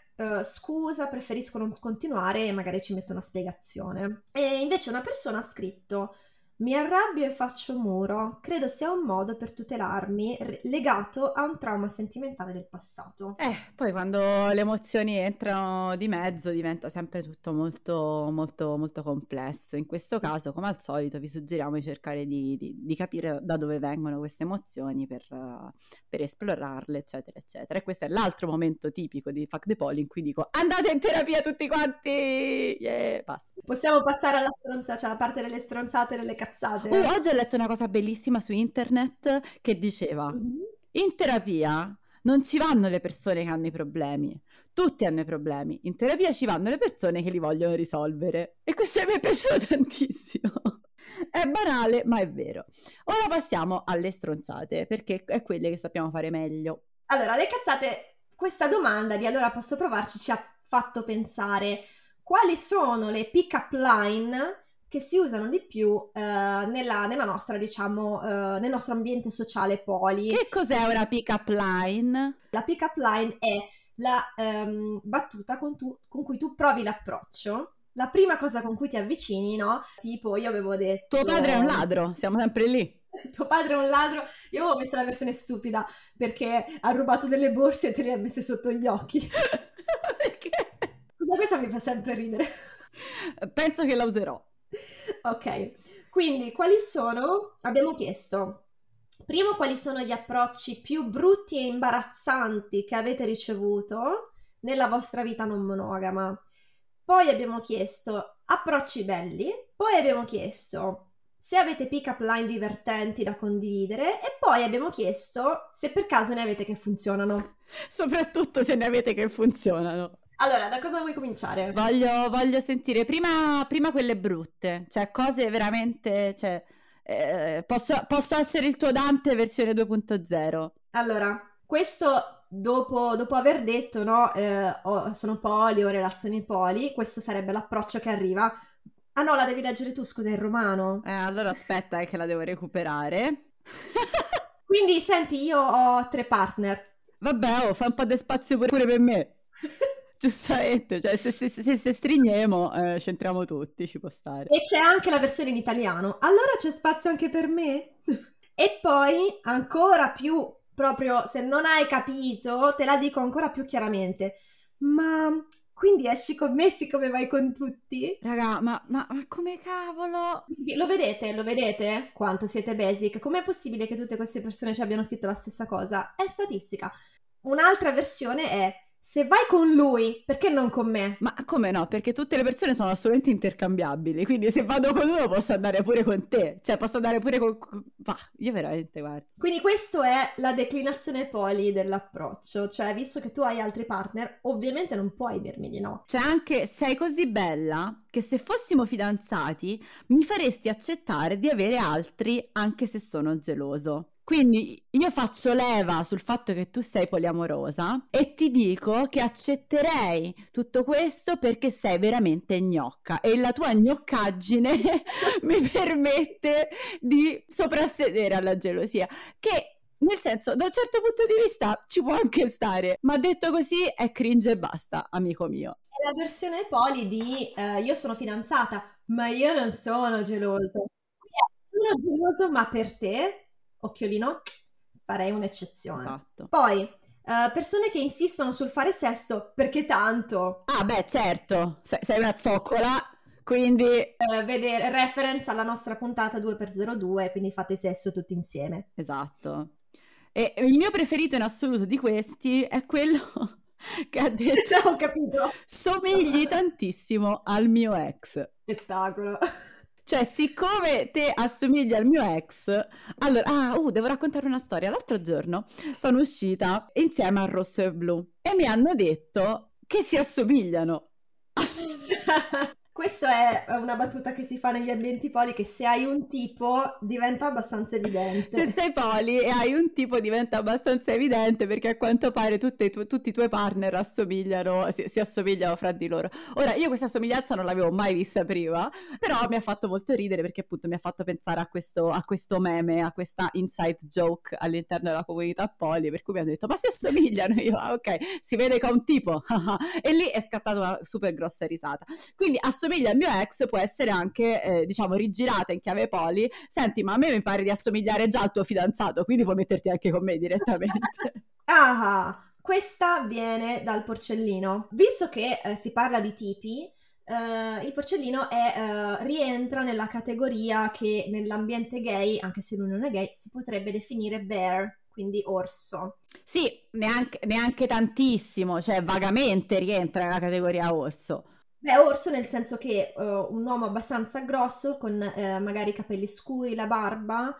scusa, preferisco non continuare e magari ci metto una spiegazione. E invece una persona ha scritto... Mi arrabbio e faccio muro, credo sia un modo per tutelarmi legato a un trauma sentimentale del passato. Poi quando le emozioni entrano di mezzo diventa sempre tutto molto molto molto complesso. In questo caso, come al solito, vi suggeriamo di cercare di capire da dove vengono queste emozioni per esplorarle, eccetera eccetera. E questo è l'altro momento tipico di Fuck the Poly in cui dico andate in terapia tutti quanti! Yeah, basta. Possiamo passare alla stronza, cioè la parte delle stronzate, delle cazzate. Oggi ho letto una cosa bellissima su internet che diceva in terapia non ci vanno le persone che hanno i problemi, tutti hanno i problemi, in terapia ci vanno le persone che li vogliono risolvere, e questo mi è piaciuto tantissimo. È banale ma è vero. Ora passiamo alle stronzate, perché è quelle che sappiamo fare meglio. Allora, le cazzate, questa domanda di allora posso provarci ci ha fatto pensare quali sono le pick up line che si usano di più nella nostra, diciamo, nel nostro ambiente sociale poli. Che cos'è una pick-up line? La pick-up line è la battuta con cui tu provi l'approccio, la prima cosa con cui ti avvicini, no? Tipo io avevo detto... Tuo padre è un ladro, siamo sempre lì. Tuo padre è un ladro, io avevo messo la versione stupida perché ha rubato delle borse e te le ha messe sotto gli occhi. Perché? Questa mi fa sempre ridere. Penso che la userò. Ok, quindi quali sono? Abbiamo chiesto, primo, quali sono gli approcci più brutti e imbarazzanti che avete ricevuto nella vostra vita non monogama, poi abbiamo chiesto approcci belli, poi abbiamo chiesto se avete pick-up line divertenti da condividere e poi abbiamo chiesto se per caso ne avete che funzionano. Soprattutto se ne avete che funzionano. Allora, da cosa vuoi cominciare? Voglio sentire prima quelle brutte, cioè cose veramente, cioè posso essere il tuo Dante versione 2.0. Allora, questo dopo aver detto no, sono poli o relazioni poli, questo sarebbe l'approccio che arriva. Ah no, la devi leggere tu, scusa, in romano. Allora aspetta che la devo recuperare. Quindi senti, io ho 3 partner. Vabbè, fa un po' di spazio pure per me. Giustamente, cioè se stringiamo c'entriamo tutti, ci può stare. E c'è anche la versione in italiano, allora c'è spazio anche per me? E poi, ancora più, proprio se non hai capito, te la dico ancora più chiaramente, ma Quindi esci con me siccome vai con tutti? Raga, ma come cavolo? Lo vedete? Quanto siete basic? Com'è possibile che tutte queste persone ci abbiano scritto la stessa cosa? È statistica. Un'altra versione è: se vai con lui, perché non con me? Ma come no? Perché tutte le persone sono assolutamente intercambiabili, quindi se vado con uno posso andare pure con te, cioè posso andare pure con... Bah, io veramente, guarda. Quindi questa è la declinazione poli dell'approccio, cioè visto che tu hai altri partner, ovviamente non puoi dirmi di no. Cioè anche sei così bella che se fossimo fidanzati mi faresti accettare di avere altri anche se sono geloso. Quindi io faccio leva sul fatto che tu sei poliamorosa e ti dico che accetterei tutto questo perché sei veramente gnocca e la tua gnoccaggine mi permette di soprassedere alla gelosia, che nel senso da un certo punto di vista ci può anche stare, ma detto così è cringe e basta, amico mio. È la versione poli di io sono fidanzata ma io non sono geloso, sono geloso ma per te... Occhiolino, farei un'eccezione. Esatto. Poi, persone che insistono sul fare sesso perché tanto... Ah beh, certo, sei una zoccola, quindi... vedere reference alla nostra puntata 2x02, quindi fate sesso tutti insieme. Esatto. E il mio preferito in assoluto di questi è quello... che ha detto no, ho capito. Somigli tantissimo al mio ex. Spettacolo. Cioè, siccome te assomigli al mio ex, allora, devo raccontare una storia. L'altro giorno sono uscita insieme a Rosso e Blu e mi hanno detto che si assomigliano. Questa è una battuta che si fa negli ambienti poli, che se hai un tipo diventa abbastanza evidente. Se sei poli e hai un tipo diventa abbastanza evidente, perché a quanto pare tutti i tuoi partner assomigliano, si assomigliano fra di loro. Ora, io questa somiglianza non l'avevo mai vista prima, però mi ha fatto molto ridere, perché appunto mi ha fatto pensare a questo meme, a questa inside joke all'interno della comunità poli, per cui mi hanno detto ma si assomigliano? Io, ok, si vede che ha un tipo. E lì è scattata una super grossa risata. Quindi assomiglia al mio ex può essere anche diciamo rigirata in chiave poli. Senti, ma a me mi pare di assomigliare già al tuo fidanzato, quindi puoi metterti anche con me direttamente. Questa viene dal porcellino. Visto che si parla di tipi, il porcellino rientra nella categoria che nell'ambiente gay, anche se lui non è gay, si potrebbe definire bear, quindi orso. Sì, neanche tantissimo, cioè vagamente rientra nella categoria orso. Beh, orso nel senso che un uomo abbastanza grosso, con magari i capelli scuri, la barba,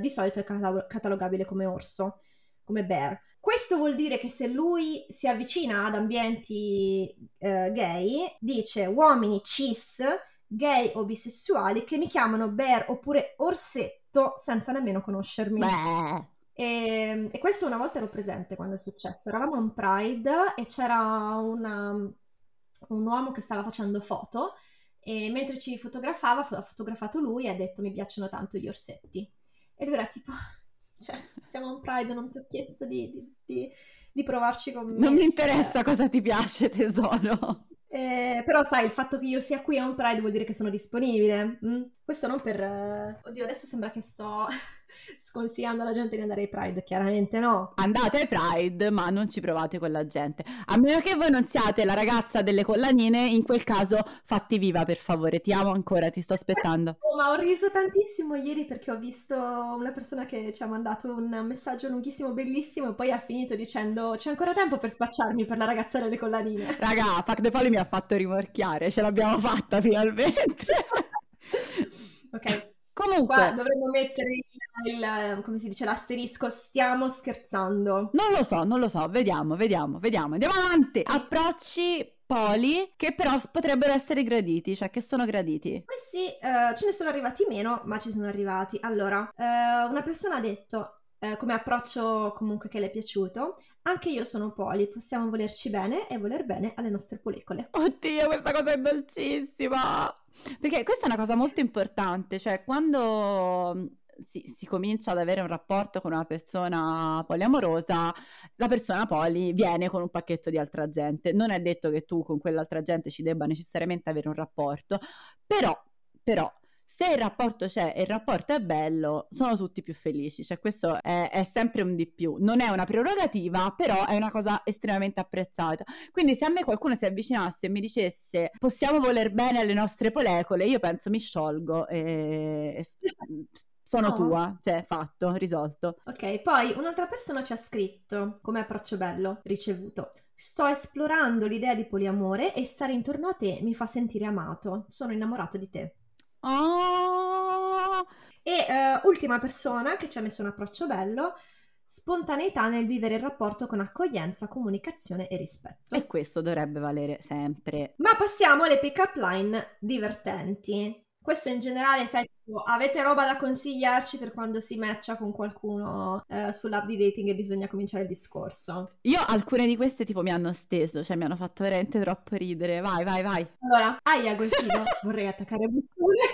di solito è catalogabile come orso, come bear. Questo vuol dire che se lui si avvicina ad ambienti gay, dice uomini cis, gay o bisessuali che mi chiamano bear oppure orsetto senza nemmeno conoscermi. Beh. E questo una volta ero presente quando è successo. Eravamo a un Pride e c'era un uomo che stava facendo foto e mentre ci fotografava ha fotografato lui e ha detto mi piacciono tanto gli orsetti, e lui era tipo, cioè siamo a un Pride, non ti ho chiesto di provarci con me, non mi interessa cosa ti piace, tesoro. Però sai, il fatto che io sia qui a un Pride vuol dire che sono disponibile. Questo non per... Oddio, adesso sembra che sto sconsigliando alla gente di andare ai Pride, chiaramente no. Andate ai Pride, ma non ci provate con la gente. A meno che voi non siate la ragazza delle collanine, in quel caso fatti viva, per favore, ti amo ancora, ti sto aspettando. Ma ho riso tantissimo ieri perché ho visto una persona che ci ha mandato un messaggio lunghissimo, bellissimo, e poi ha finito dicendo c'è ancora tempo per spacciarmi per la ragazza delle collanine. Raga, Fuck the Poly mi ha fatto rimorchiare, ce l'abbiamo fatta finalmente. Ok, comunque qua dovremmo mettere il come si dice, l'asterisco stiamo scherzando. Non lo so, vediamo, andiamo avanti. Sì. Approcci poli che però potrebbero essere graditi, cioè che sono graditi. Questi ce ne sono arrivati meno, ma ci sono arrivati. Allora, una persona ha detto come approccio comunque che le è piaciuto: anche io sono poli, possiamo volerci bene e voler bene alle nostre polecole. Oddio, questa cosa è dolcissima! Perché questa è una cosa molto importante, cioè quando si comincia ad avere un rapporto con una persona poliamorosa, la persona poli viene con un pacchetto di altra gente. Non è detto che tu con quell'altra gente ci debba necessariamente avere un rapporto, però se il rapporto c'è e il rapporto è bello, sono tutti più felici, cioè questo è sempre un di più, non è una prerogativa, però è una cosa estremamente apprezzata. Quindi se a me qualcuno si avvicinasse e mi dicesse possiamo voler bene alle nostre polecole, io penso mi sciolgo e sono tua, cioè fatto, risolto. Ok, poi un'altra persona ci ha scritto come approccio bello ricevuto: sto esplorando l'idea di poliamore e stare intorno a te mi fa sentire amato, sono innamorato di te. Oh. E ultima persona che ci ha messo un approccio bello: spontaneità nel vivere il rapporto con accoglienza, comunicazione e rispetto. E questo dovrebbe valere sempre. Ma passiamo alle pick up line divertenti. Questo in generale, sai, avete roba da consigliarci per quando si matcha con qualcuno sull'app di dating e bisogna cominciare il discorso? Io alcune di queste tipo mi hanno steso, cioè mi hanno fatto veramente troppo ridere. Vai. Allora, aia quel filo, vorrei attaccare il bottone.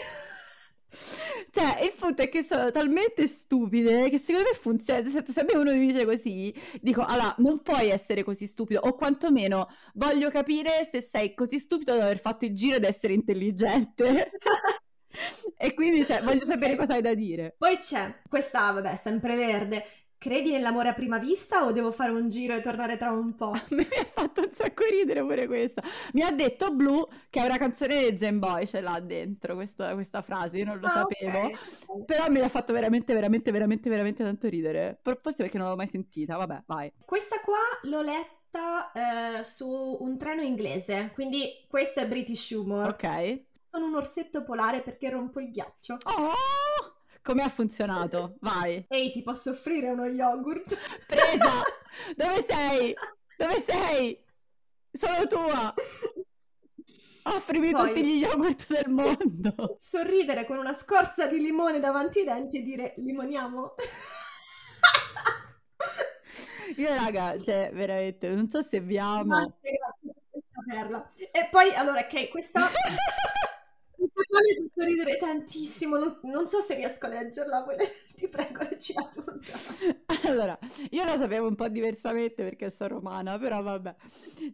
Cioè, il punto è che sono talmente stupide che secondo me funziona. Se a me uno mi dice così, dico, allora, non puoi essere così stupido, o quantomeno voglio capire se sei così stupido da aver fatto il giro ed essere intelligente. E quindi, cioè, voglio sapere cosa hai da dire. Poi c'è questa, vabbè, sempreverde: credi nell'amore a prima vista o devo fare un giro e tornare tra un po'? A me mi ha fatto un sacco ridere pure questa. Mi ha detto Blu, che è una canzone dei Gen Boy, ce l'ha dentro questa frase, io non lo sapevo, okay. Però mi ha fatto veramente tanto ridere, forse perché non l'avevo mai sentita. Vabbè, vai. Questa qua l'ho letta su un treno inglese, quindi questo è British humor. Ok. Sono un orsetto polare perché rompo il ghiaccio. Oh! Come ha funzionato? Vai. Ehi, ti posso offrire uno yogurt? Presa! Dove sei? Sono tua! Offrimi tutti gli yogurt del mondo! Sorridere con una scorza di limone davanti ai denti e dire limoniamo? Io raga, cioè veramente, non so se vi amo. Grazie per questa perla. E poi, allora, ok, questa... Mi fa ridere tantissimo, non so se riesco a leggerla, ti prego leggila tu. Allora, io la sapevo un po' diversamente perché sono romana, però vabbè,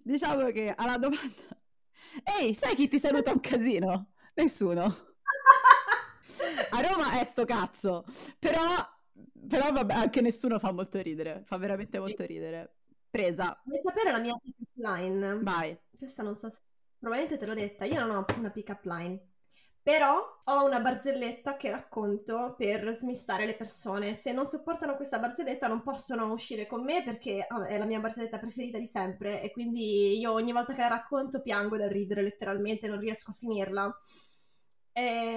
diciamo che alla domanda ehi, sai chi ti saluta un casino? Nessuno. A Roma è sto cazzo, però vabbè, anche nessuno fa molto ridere, fa veramente molto ridere. Presa. Vuoi sapere la mia line? Vai. Questa non so se probabilmente te l'ho detta, io non ho una pick up line, però ho una barzelletta che racconto per smistare le persone. Se non sopportano questa barzelletta non possono uscire con me, perché è la mia barzelletta preferita di sempre e quindi io ogni volta che la racconto piango da ridere, letteralmente non riesco a finirla. Ed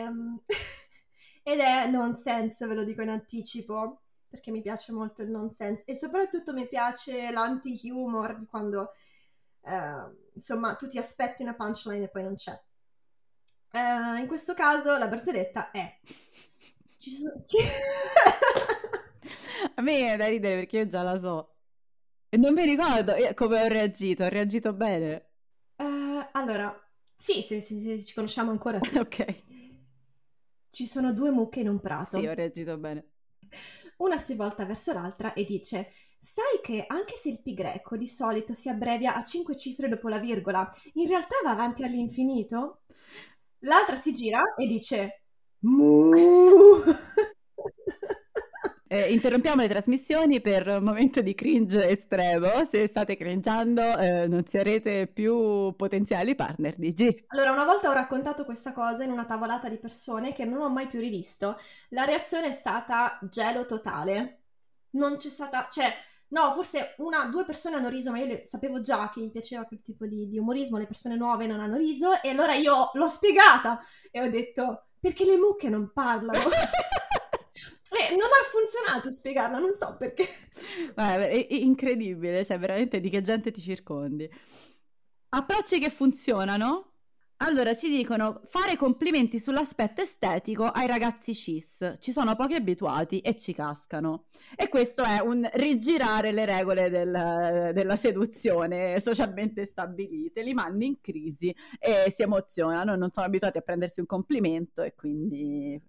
è nonsense, ve lo dico in anticipo, perché mi piace molto il nonsense e soprattutto mi piace l'anti-humor, quando insomma tu ti aspetti una punchline e poi non c'è. In questo caso la barzelletta è a me è da ridere perché io già la so e non mi ricordo come ho reagito bene. Allora sì, se ci conosciamo ancora sì. Ok, ci sono due mucche in un prato. Sì, ho reagito bene. Una si volta verso l'altra e dice: sai che anche se il pi greco di solito si abbrevia a 5 cifre dopo la virgola, in realtà va avanti all'infinito? L'altra si gira e dice mu. Interrompiamo le trasmissioni per un momento di cringe estremo. Se state cringeando non sarete più potenziali partner di G. Allora, una volta ho raccontato questa cosa in una tavolata di persone che non ho mai più rivisto. La reazione è stata gelo totale. Non c'è stata... cioè, no, forse due persone hanno riso, ma io sapevo già che gli piaceva quel tipo di umorismo, le persone nuove non hanno riso, e allora io l'ho spiegata e ho detto: perché le mucche non parlano? E non ha funzionato spiegarla, non so perché. Guarda, è incredibile, cioè veramente di che gente ti circondi. Approcci che funzionano? Allora, ci dicono: fare complimenti sull'aspetto estetico ai ragazzi cis, ci sono pochi abituati e ci cascano. E questo è un rigirare le regole della seduzione socialmente stabilite, li mandi in crisi e si emozionano, non sono abituati a prendersi un complimento e quindi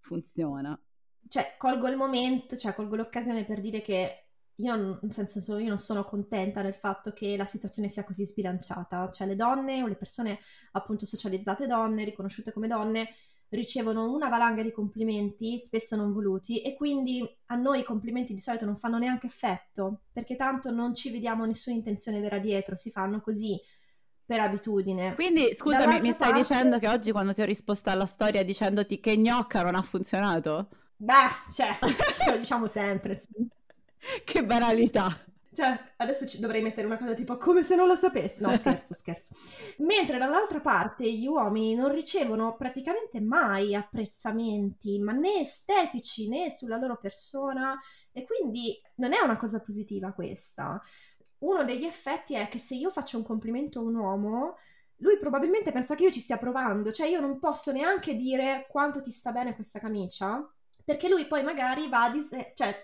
funziona. Cioè, colgo il momento, cioè colgo l'occasione per dire che io, nel senso, io non sono contenta del fatto che la situazione sia così sbilanciata, cioè le donne o le persone appunto socializzate donne, riconosciute come donne, ricevono una valanga di complimenti, spesso non voluti, e quindi a noi i complimenti di solito non fanno neanche effetto, perché tanto non ci vediamo nessuna intenzione vera dietro, si fanno così per abitudine. Quindi scusami, mi stai dicendo che oggi quando ti ho risposto alla storia dicendoti che gnocca non ha funzionato? Beh, cioè, ce lo diciamo sempre. Sì. Che banalità. Cioè, adesso ci dovrei mettere una cosa tipo come se non lo sapessi. No, scherzo. Mentre dall'altra parte gli uomini non ricevono praticamente mai apprezzamenti, ma né estetici né sulla loro persona, e quindi non è una cosa positiva questa. Uno degli effetti è che se io faccio un complimento a un uomo, lui probabilmente pensa che io ci stia provando, cioè io non posso neanche dire quanto ti sta bene questa camicia, perché lui poi magari va a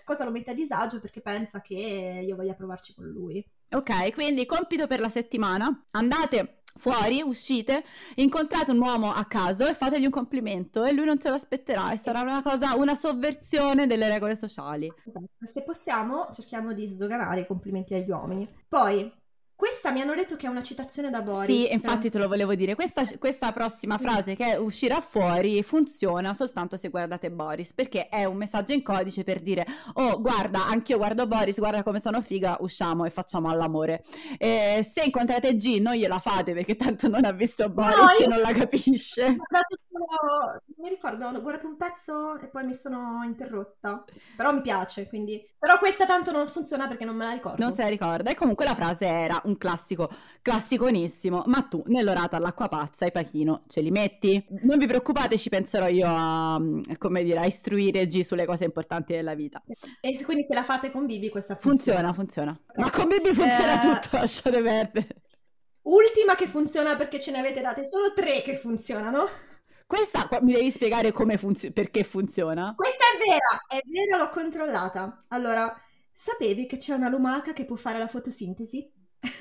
cosa lo mette a disagio, perché pensa che io voglia provarci con lui. Ok, quindi compito per la settimana: andate fuori, uscite, incontrate un uomo a caso e fategli un complimento e lui non se lo aspetterà, e sarà una cosa, una sovversione delle regole sociali. Esatto. Se possiamo cerchiamo di sdoganare i complimenti agli uomini. Poi questa mi hanno detto che è una citazione da Boris. Sì, infatti te lo volevo dire. Questa prossima frase che uscirà fuori funziona soltanto se guardate Boris, perché è un messaggio in codice per dire: oh, guarda, anch'io guardo Boris, guarda come sono figa, usciamo e facciamo all'amore. Se incontrate G, non gliela fate, perché tanto non ha visto Boris e non la capisce. Mi ricordo, ho guardato un pezzo e poi mi sono interrotta. Però mi piace, quindi... Però questa tanto non funziona perché non me la ricordo. Non se la ricorda. E comunque la frase era... un classico, classiconissimo: ma tu nell'orata all'acqua pazza e Pachino ce li metti? Non vi preoccupate, ci penserò io a istruire G sulle cose importanti della vita. E quindi se la fate con Bibi questa funziona. Ma con Bibi funziona tutto, lasciate perdere. Ultima che funziona, perché ce ne avete date solo 3 che funzionano. Questa mi devi spiegare come perché funziona? Questa è vera, l'ho controllata. Allora, sapevi che c'è una lumaca che può fare la fotosintesi?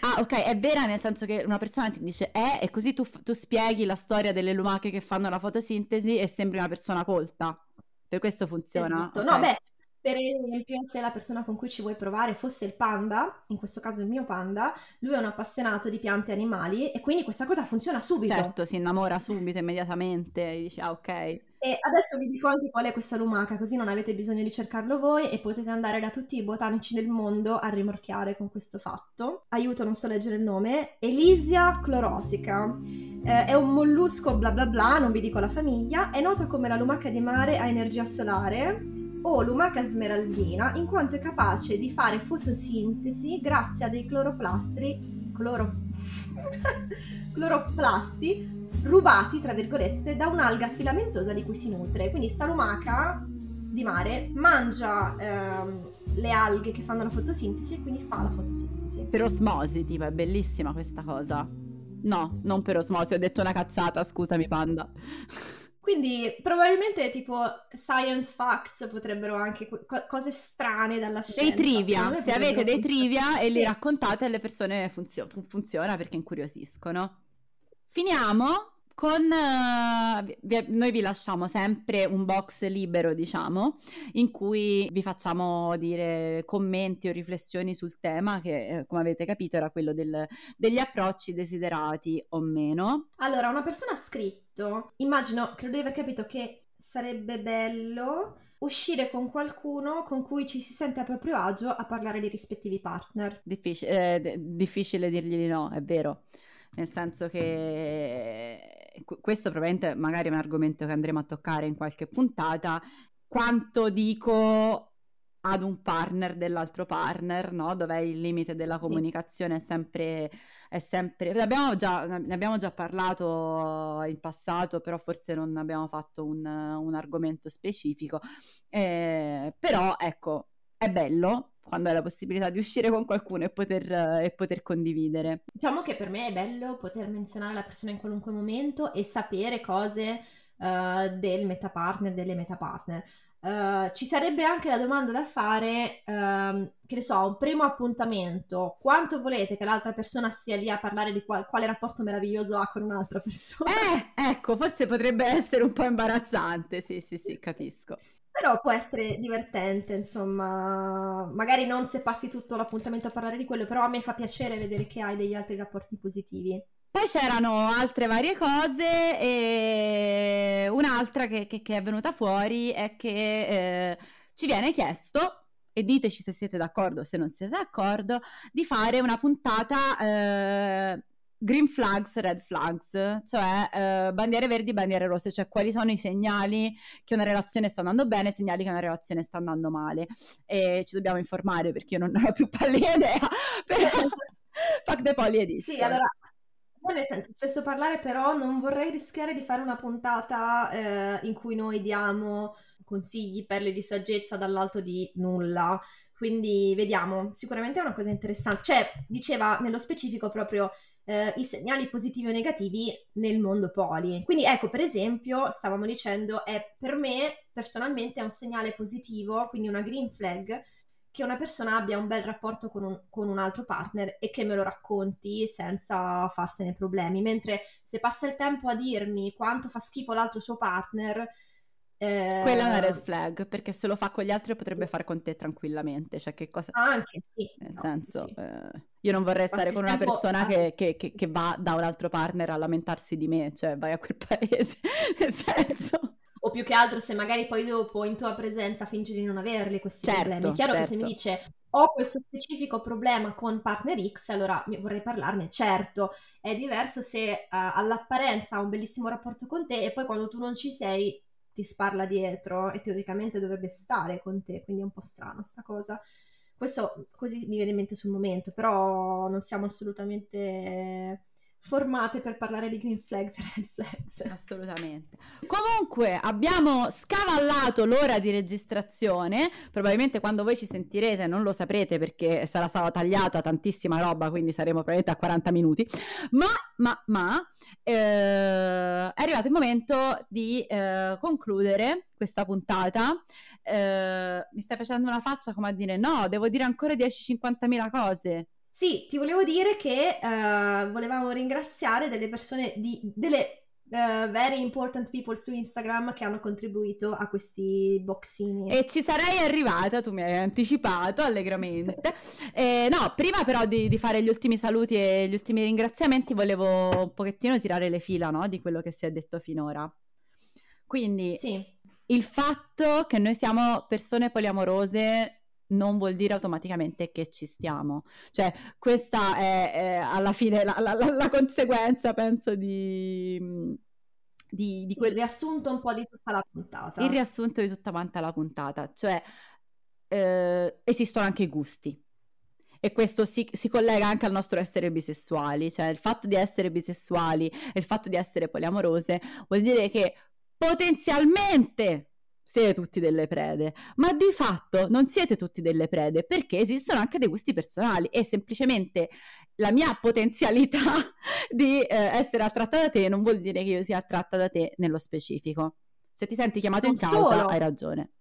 Ah, ok, è vera, nel senso che una persona ti dice e così tu spieghi la storia delle lumache che fanno la fotosintesi e sembri una persona colta. Per questo funziona. Esatto. Okay. No, beh, per esempio, se la persona con cui ci vuoi provare fosse il panda, in questo caso il mio panda, lui è un appassionato di piante e animali e quindi questa cosa funziona subito. Certo, si innamora subito, immediatamente, e dici ok. E adesso vi dico anche qual è questa lumaca, così non avete bisogno di cercarlo voi e potete andare da tutti i botanici del mondo a rimorchiare con questo fatto. Aiuto, non so leggere il nome. Elisia clorotica. È un mollusco bla bla bla, non vi dico la famiglia. È nota come la lumaca di mare a energia solare o lumaca smeraldina, in quanto è capace di fare fotosintesi grazie a dei cloroplasti rubati, tra virgolette, da un'alga filamentosa di cui si nutre. Quindi sta lumaca di mare mangia le alghe che fanno la fotosintesi e quindi fa la fotosintesi. Per osmosi, tipo, è bellissima questa cosa. No, non per osmosi, ho detto una cazzata, scusami Panda. Quindi probabilmente tipo science facts potrebbero anche cose strane dalla scienza. Dei trivia, se avete dei trivia e li raccontate alle persone funziona perché incuriosiscono. Finiamo con... noi vi lasciamo sempre un box libero, diciamo, in cui vi facciamo dire commenti o riflessioni sul tema che, come avete capito, era quello degli approcci desiderati o meno. Allora, una persona ha scritto, immagino, credo di aver capito, che sarebbe bello uscire con qualcuno con cui ci si sente a proprio agio a parlare dei rispettivi partner. Difficile dirgli di no, è vero. Nel senso che questo probabilmente magari è un argomento che andremo a toccare in qualche puntata, quanto dico ad un partner dell'altro partner, no? Dov'è il limite della comunicazione? Sì. È sempre... Ne abbiamo già parlato in passato, però forse non abbiamo fatto un argomento specifico. Però, ecco, è bello quando hai la possibilità di uscire con qualcuno e poter condividere. Diciamo che per me è bello poter menzionare la persona in qualunque momento e sapere cose del metapartner, delle metapartner. Ci sarebbe anche la domanda da fare, che ne so, un primo appuntamento: quanto volete che l'altra persona sia lì a parlare di quale rapporto meraviglioso ha con un'altra persona? Ecco, forse potrebbe essere un po' imbarazzante, sì, capisco. Però può essere divertente, insomma, magari non se passi tutto l'appuntamento a parlare di quello, però a me fa piacere vedere che hai degli altri rapporti positivi. Poi c'erano altre varie cose e un'altra che è venuta fuori è che ci viene chiesto, e diteci se siete d'accordo o se non siete d'accordo, di fare una puntata green flags, red flags, cioè bandiere verdi, bandiere rosse, cioè quali sono i segnali che una relazione sta andando bene, segnali che una relazione sta andando male. E ci dobbiamo informare perché io non ne ho più pallida idea, però Fuck the Poly edition. Sì, allora, non ne sento spesso parlare, però non vorrei rischiare di fare una puntata in cui noi diamo consigli, perle di saggezza dall'alto di nulla. Quindi vediamo, sicuramente è una cosa interessante. Cioè, diceva nello specifico proprio i segnali positivi o negativi nel mondo poli. Quindi ecco, per esempio, stavamo dicendo, è per me personalmente è un segnale positivo, quindi una green flag, che una persona abbia un bel rapporto con un altro partner e che me lo racconti senza farsene problemi. Mentre se passa il tempo a dirmi quanto fa schifo l'altro suo partner... Quella è una red flag, perché se lo fa con gli altri potrebbe fare con te tranquillamente, cioè che cosa... Anche sì, nel senso sì. Io non vorrei stare con una persona che va da un altro partner a lamentarsi di me, cioè vai a quel paese, nel senso. O più che altro se magari poi dopo in tua presenza fingi di non averli questi problemi. Chiaro che se mi dice ho questo specifico problema con partner X, allora vorrei parlarne, certo. È diverso se all'apparenza ha un bellissimo rapporto con te e poi quando tu non ci sei ti sparla dietro e teoricamente dovrebbe stare con te, quindi è un po' strana sta cosa. Questo così mi viene in mente sul momento, però non siamo assolutamente formate per parlare di green flags e red flags. Assolutamente. Comunque abbiamo scavallato l'ora di registrazione, probabilmente quando voi ci sentirete non lo saprete perché sarà stata tagliata tantissima roba, quindi saremo probabilmente a 40 minuti, ma è arrivato il momento di concludere questa puntata. Mi stai facendo una faccia come a dire no, devo dire ancora 10-50.000 cose. Sì, ti volevo dire che volevamo ringraziare delle persone, delle very important people su Instagram che hanno contribuito a questi boxini. E ci sarei arrivata, tu mi hai anticipato allegramente. No, prima però di fare gli ultimi saluti e gli ultimi ringraziamenti volevo un pochettino tirare le fila, no, di quello che si è detto finora. Quindi sì. Il fatto che noi siamo persone poliamorose non vuol dire automaticamente che ci stiamo, cioè questa è alla fine la conseguenza, penso, di quel riassunto un po' di tutta la puntata. Il riassunto di tutta quanta la puntata, cioè esistono anche i gusti. E questo si collega anche al nostro essere bisessuali, cioè il fatto di essere bisessuali e il fatto di essere poliamorose vuol dire che potenzialmente siete tutti delle prede, ma di fatto non siete tutti delle prede perché esistono anche dei gusti personali e semplicemente la mia potenzialità di essere attratta da te non vuol dire che io sia attratta da te nello specifico. Se ti senti chiamato non in causa solo. Hai ragione.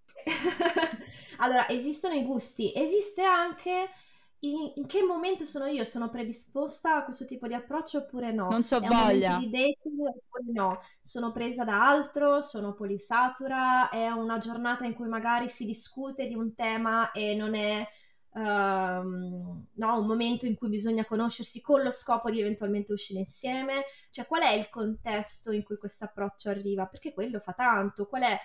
Allora, esistono i gusti, esiste anche in che momento sono io, sono predisposta a questo tipo di approccio oppure no? Non c'ho voglia. È un momento di dating oppure no? Sono presa da altro, sono polisatura, è una giornata in cui magari si discute di un tema e non è un momento in cui bisogna conoscersi con lo scopo di eventualmente uscire insieme. Cioè qual è il contesto in cui questo approccio arriva? Perché quello fa tanto. Qual è...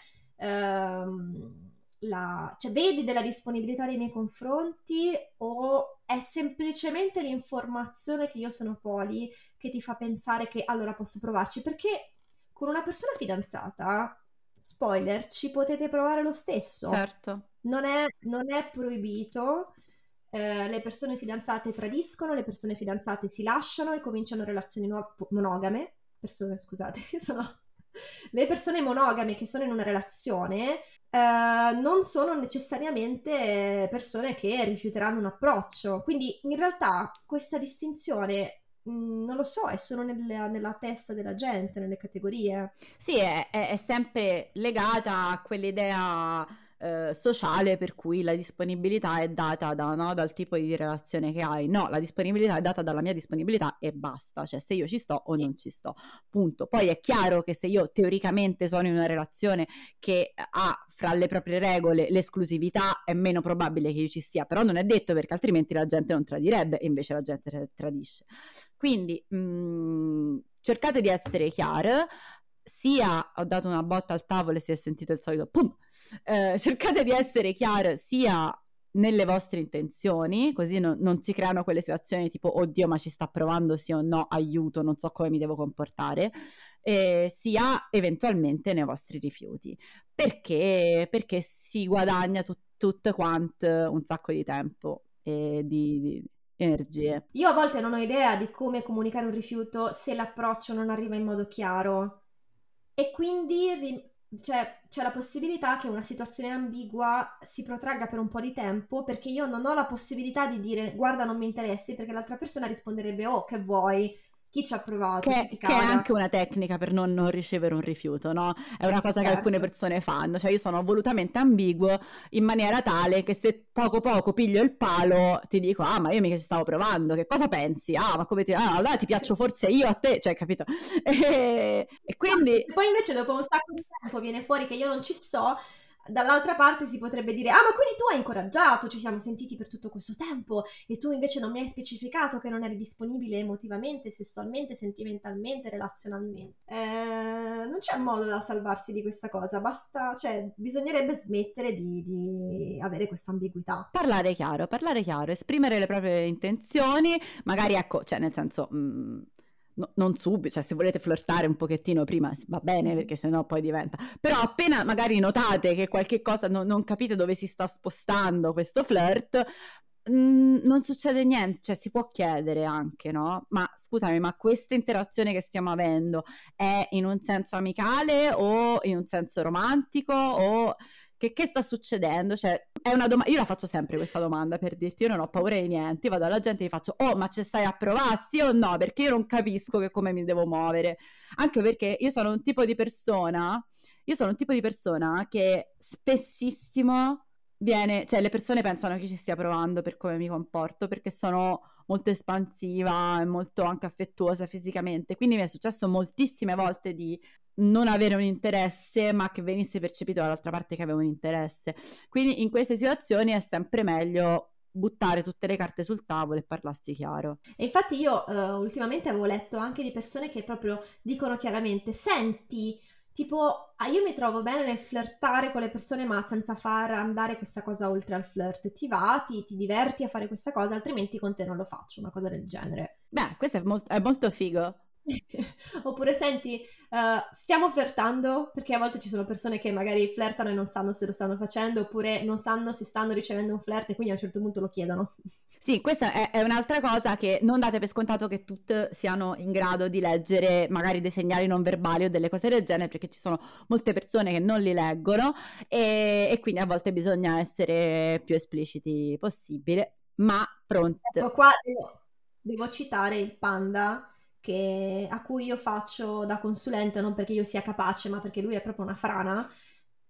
Cioè vedi della disponibilità nei miei confronti o è semplicemente l'informazione che io sono poli che ti fa pensare che allora posso provarci, perché con una persona fidanzata, spoiler, ci potete provare lo stesso. Certo. Non è proibito, le persone fidanzate tradiscono, le persone fidanzate si lasciano e cominciano relazioni monogame, le persone monogame che sono in una relazione non sono necessariamente persone che rifiuteranno un approccio, quindi in realtà questa distinzione non lo so, è solo nella testa della gente, nelle categorie. Sì, è sempre legata a quell'idea sociale, per cui la disponibilità è data da, no, dal tipo di relazione che hai. No, la disponibilità è data dalla mia disponibilità e basta, cioè se io ci sto o non ci sto, punto. Poi è chiaro che se io teoricamente sono in una relazione che ha fra le proprie regole l'esclusività, è meno probabile che io ci stia, però non è detto, perché altrimenti la gente non tradirebbe, e invece la gente tradisce. Quindi cercate di essere chiare. Sia, ho dato una botta al tavolo e si è sentito il solito pum, cercate di essere chiare sia nelle vostre intenzioni, così non si creano quelle situazioni tipo oddio ma ci sta provando, sì o no, aiuto, non so come mi devo comportare, sia eventualmente nei vostri rifiuti, perché si guadagna tutto quanto un sacco di tempo e di energie. Io a volte non ho idea di come comunicare un rifiuto se l'approccio non arriva in modo chiaro. E quindi c'è la possibilità che una situazione ambigua si protragga per un po' di tempo, perché io non ho la possibilità di dire guarda non mi interessi, perché l'altra persona risponderebbe oh che vuoi, chi ci ha provato, che è anche una tecnica per non ricevere un rifiuto, no? È una cosa, certo, che alcune persone fanno, cioè io sono volutamente ambiguo in maniera tale che se poco piglio il palo ti dico ah ma io mica ci stavo provando, che cosa pensi? Ah ma come allora ti piaccio forse io a te, cioè capito? E quindi poi invece dopo un sacco di tempo viene fuori che io non ci sto, dall'altra parte si potrebbe dire ah ma quindi tu hai incoraggiato, ci siamo sentiti per tutto questo tempo e tu invece non mi hai specificato che non eri disponibile emotivamente, sessualmente, sentimentalmente, relazionalmente. Non c'è modo da salvarsi di questa cosa, basta, cioè bisognerebbe smettere di avere questa ambiguità, parlare chiaro, esprimere le proprie intenzioni, magari, ecco, cioè nel senso no, non subito, cioè se volete flirtare un pochettino prima va bene, perché sennò poi diventa, però appena magari notate che qualche cosa non capite dove si sta spostando questo flirt, non succede niente, cioè si può chiedere anche, no? Ma scusami, ma questa interazione che stiamo avendo è in un senso amicale o in un senso romantico o... Che sta succedendo? Cioè, è una domanda. Io la faccio sempre questa domanda, per dirti, io non ho paura di niente, vado alla gente e gli faccio oh ma ci stai a provare, sì o no? Perché io non capisco che come mi devo muovere, anche perché io sono un tipo di persona che spessissimo viene, cioè le persone pensano che ci stia provando per come mi comporto, perché sono molto espansiva e molto anche affettuosa fisicamente, quindi mi è successo moltissime volte di non avere un interesse, ma che venisse percepito dall'altra parte che avevo un interesse. Quindi in queste situazioni è sempre meglio buttare tutte le carte sul tavolo e parlarsi chiaro. E infatti io ultimamente avevo letto anche di persone che proprio dicono chiaramente senti, tipo io mi trovo bene nel flirtare con le persone ma senza far andare questa cosa oltre al flirt, ti va, ti diverti a fare questa cosa, altrimenti con te non lo faccio, una cosa del genere. Beh, questo è molto figo. Oppure senti stiamo flirtando, perché a volte ci sono persone che magari flirtano e non sanno se lo stanno facendo, oppure non sanno se stanno ricevendo un flirt e quindi a un certo punto lo chiedono. Sì, questa è un'altra cosa, che non date per scontato che tutte siano in grado di leggere magari dei segnali non verbali o delle cose del genere, perché ci sono molte persone che non li leggono e quindi a volte bisogna essere più espliciti possibile, ma pronti. Ecco qua devo citare il Panda, a cui io faccio da consulente, non perché io sia capace ma perché lui è proprio una frana,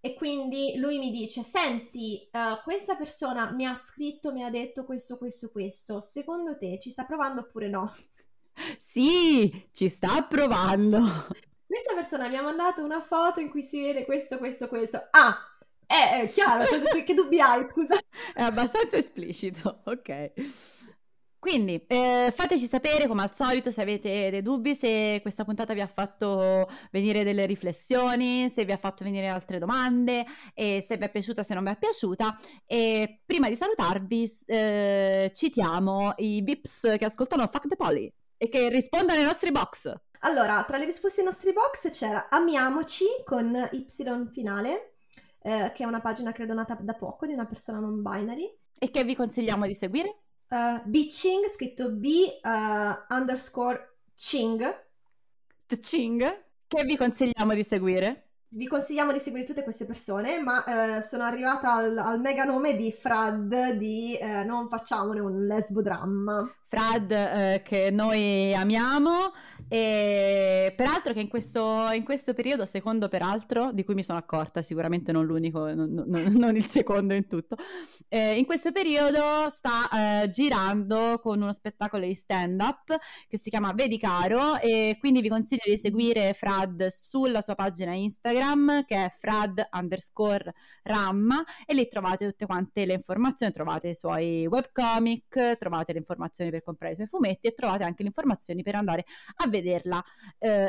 e quindi lui mi dice senti questa persona mi ha scritto, mi ha detto questo, secondo te ci sta provando oppure no? Sì, ci sta provando. Questa persona mi ha mandato una foto in cui si vede questo. Ah, è chiaro, che dubbi hai, scusa? È abbastanza esplicito, ok. Quindi fateci sapere, come al solito, se avete dei dubbi, se questa puntata vi ha fatto venire delle riflessioni, se vi ha fatto venire altre domande, e se vi è piaciuta, se non vi è piaciuta. E prima di salutarvi citiamo i bips che ascoltano Fuck the Poly e che rispondono ai nostri box. Allora, tra le risposte ai nostri box c'era Amiamoci con Y finale, che è una pagina credo nata da poco di una persona non binary. E che vi consigliamo di seguire? B Ching, scritto B_Ching. The Ching, che vi consigliamo di seguire? Vi consigliamo di seguire tutte queste persone, ma sono arrivata al mega nome di Frad di Non facciamone un lesbodramma. Frad che noi amiamo E peraltro che in questo periodo, secondo peraltro, di cui mi sono accorta, sicuramente non l'unico, non il secondo in tutto, in questo periodo sta girando con uno spettacolo di stand-up che si chiama Vedi Caro, e quindi vi consiglio di seguire Frad sulla sua pagina Instagram, che è frad_ramma, e lì trovate tutte quante le informazioni, trovate i suoi webcomic, trovate le informazioni per comprare i suoi fumetti e trovate anche le informazioni per andare a vederla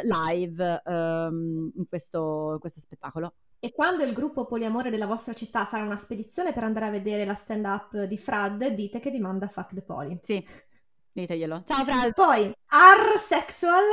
live in questo spettacolo. E quando il gruppo poliamore della vostra città farà una spedizione per andare a vedere la stand-up di Frad, dite che vi manda Fuck the Poly. Sì, diteglielo. Ciao Frad! Poi, Ar Sexual,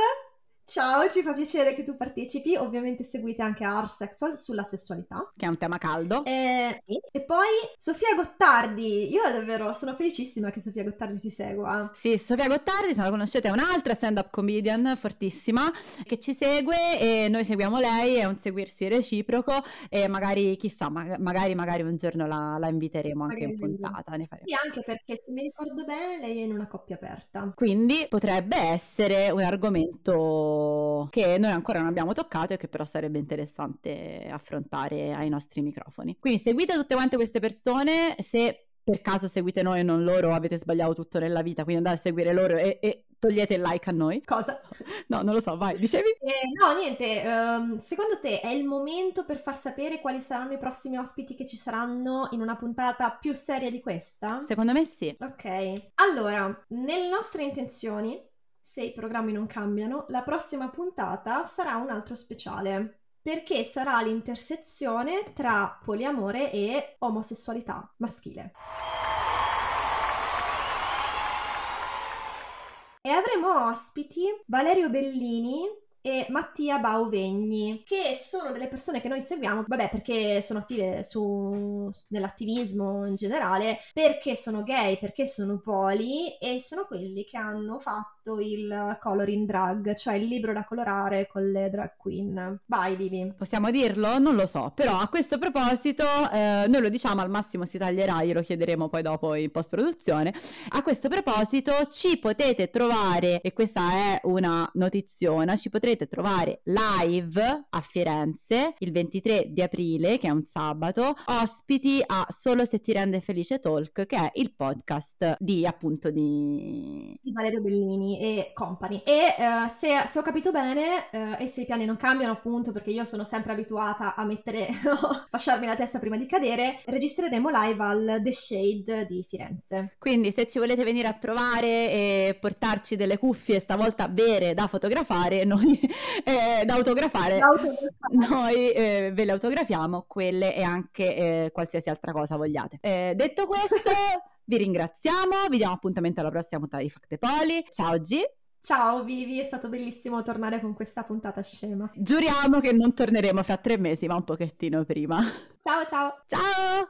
ciao, ci fa piacere che tu partecipi. Ovviamente seguite anche Ar Sexual sulla sessualità, che è un tema caldo. E poi Sofia Gottardi, io davvero sono felicissima che Sofia Gottardi ci segua. Sì, Sofia Gottardi, se la conoscete, è un'altra stand-up comedian fortissima che ci segue, e noi seguiamo lei, è un seguirsi reciproco, e magari, chissà, magari un giorno la inviteremo anche in puntata. Ne faremo. Sì, anche perché, se mi ricordo bene, lei è in una coppia aperta. Quindi potrebbe essere un argomento che noi ancora non abbiamo toccato e che però sarebbe interessante affrontare ai nostri microfoni. Quindi seguite tutte quante queste persone, se per caso seguite noi e non loro avete sbagliato tutto nella vita, quindi andate a seguire loro e togliete il like a noi. Cosa? No, non lo so, vai, dicevi? No, niente, secondo te è il momento per far sapere quali saranno i prossimi ospiti che ci saranno in una puntata più seria di questa? Secondo me sì. Ok, allora, nelle nostre intenzioni, se i programmi non cambiano, la prossima puntata sarà un altro speciale, perché sarà l'intersezione tra poliamore e omosessualità maschile. E avremo ospiti Valerio Bellini e Mattia Bauvegni, che sono delle persone che noi seguiamo, vabbè, perché sono attive nell'attivismo in generale, perché sono gay, perché sono poli, e sono quelli che hanno fatto il coloring drag, cioè il libro da colorare con le drag queen. Vai, Bibi. Possiamo dirlo? Non lo so, però a questo proposito noi lo diciamo, al massimo si taglierà, glielo chiederemo poi dopo in post-produzione. A questo proposito ci potete trovare, e questa è una notiziona, ci potete trovare live a Firenze il 23 di aprile, che è un sabato, ospiti a Solo se ti rende felice Talk, che è il podcast di, appunto, di Valerio Bellini e company, e se ho capito bene, e se i piani non cambiano, appunto, perché io sono sempre abituata a fasciarmi la testa prima di cadere, registreremo live al The Shade di Firenze. Quindi se ci volete venire a trovare e portarci delle cuffie, stavolta vere, da fotografare, noi noi ve le autografiamo, quelle, e anche qualsiasi altra cosa vogliate. Detto questo, vi ringraziamo, vi diamo appuntamento alla prossima puntata di Fuck the Poly. Ciao G. Ciao Vivi, è stato bellissimo tornare con questa puntata scema. Giuriamo che non torneremo fra 3 mesi, ma un pochettino prima. Ciao ciao. Ciao.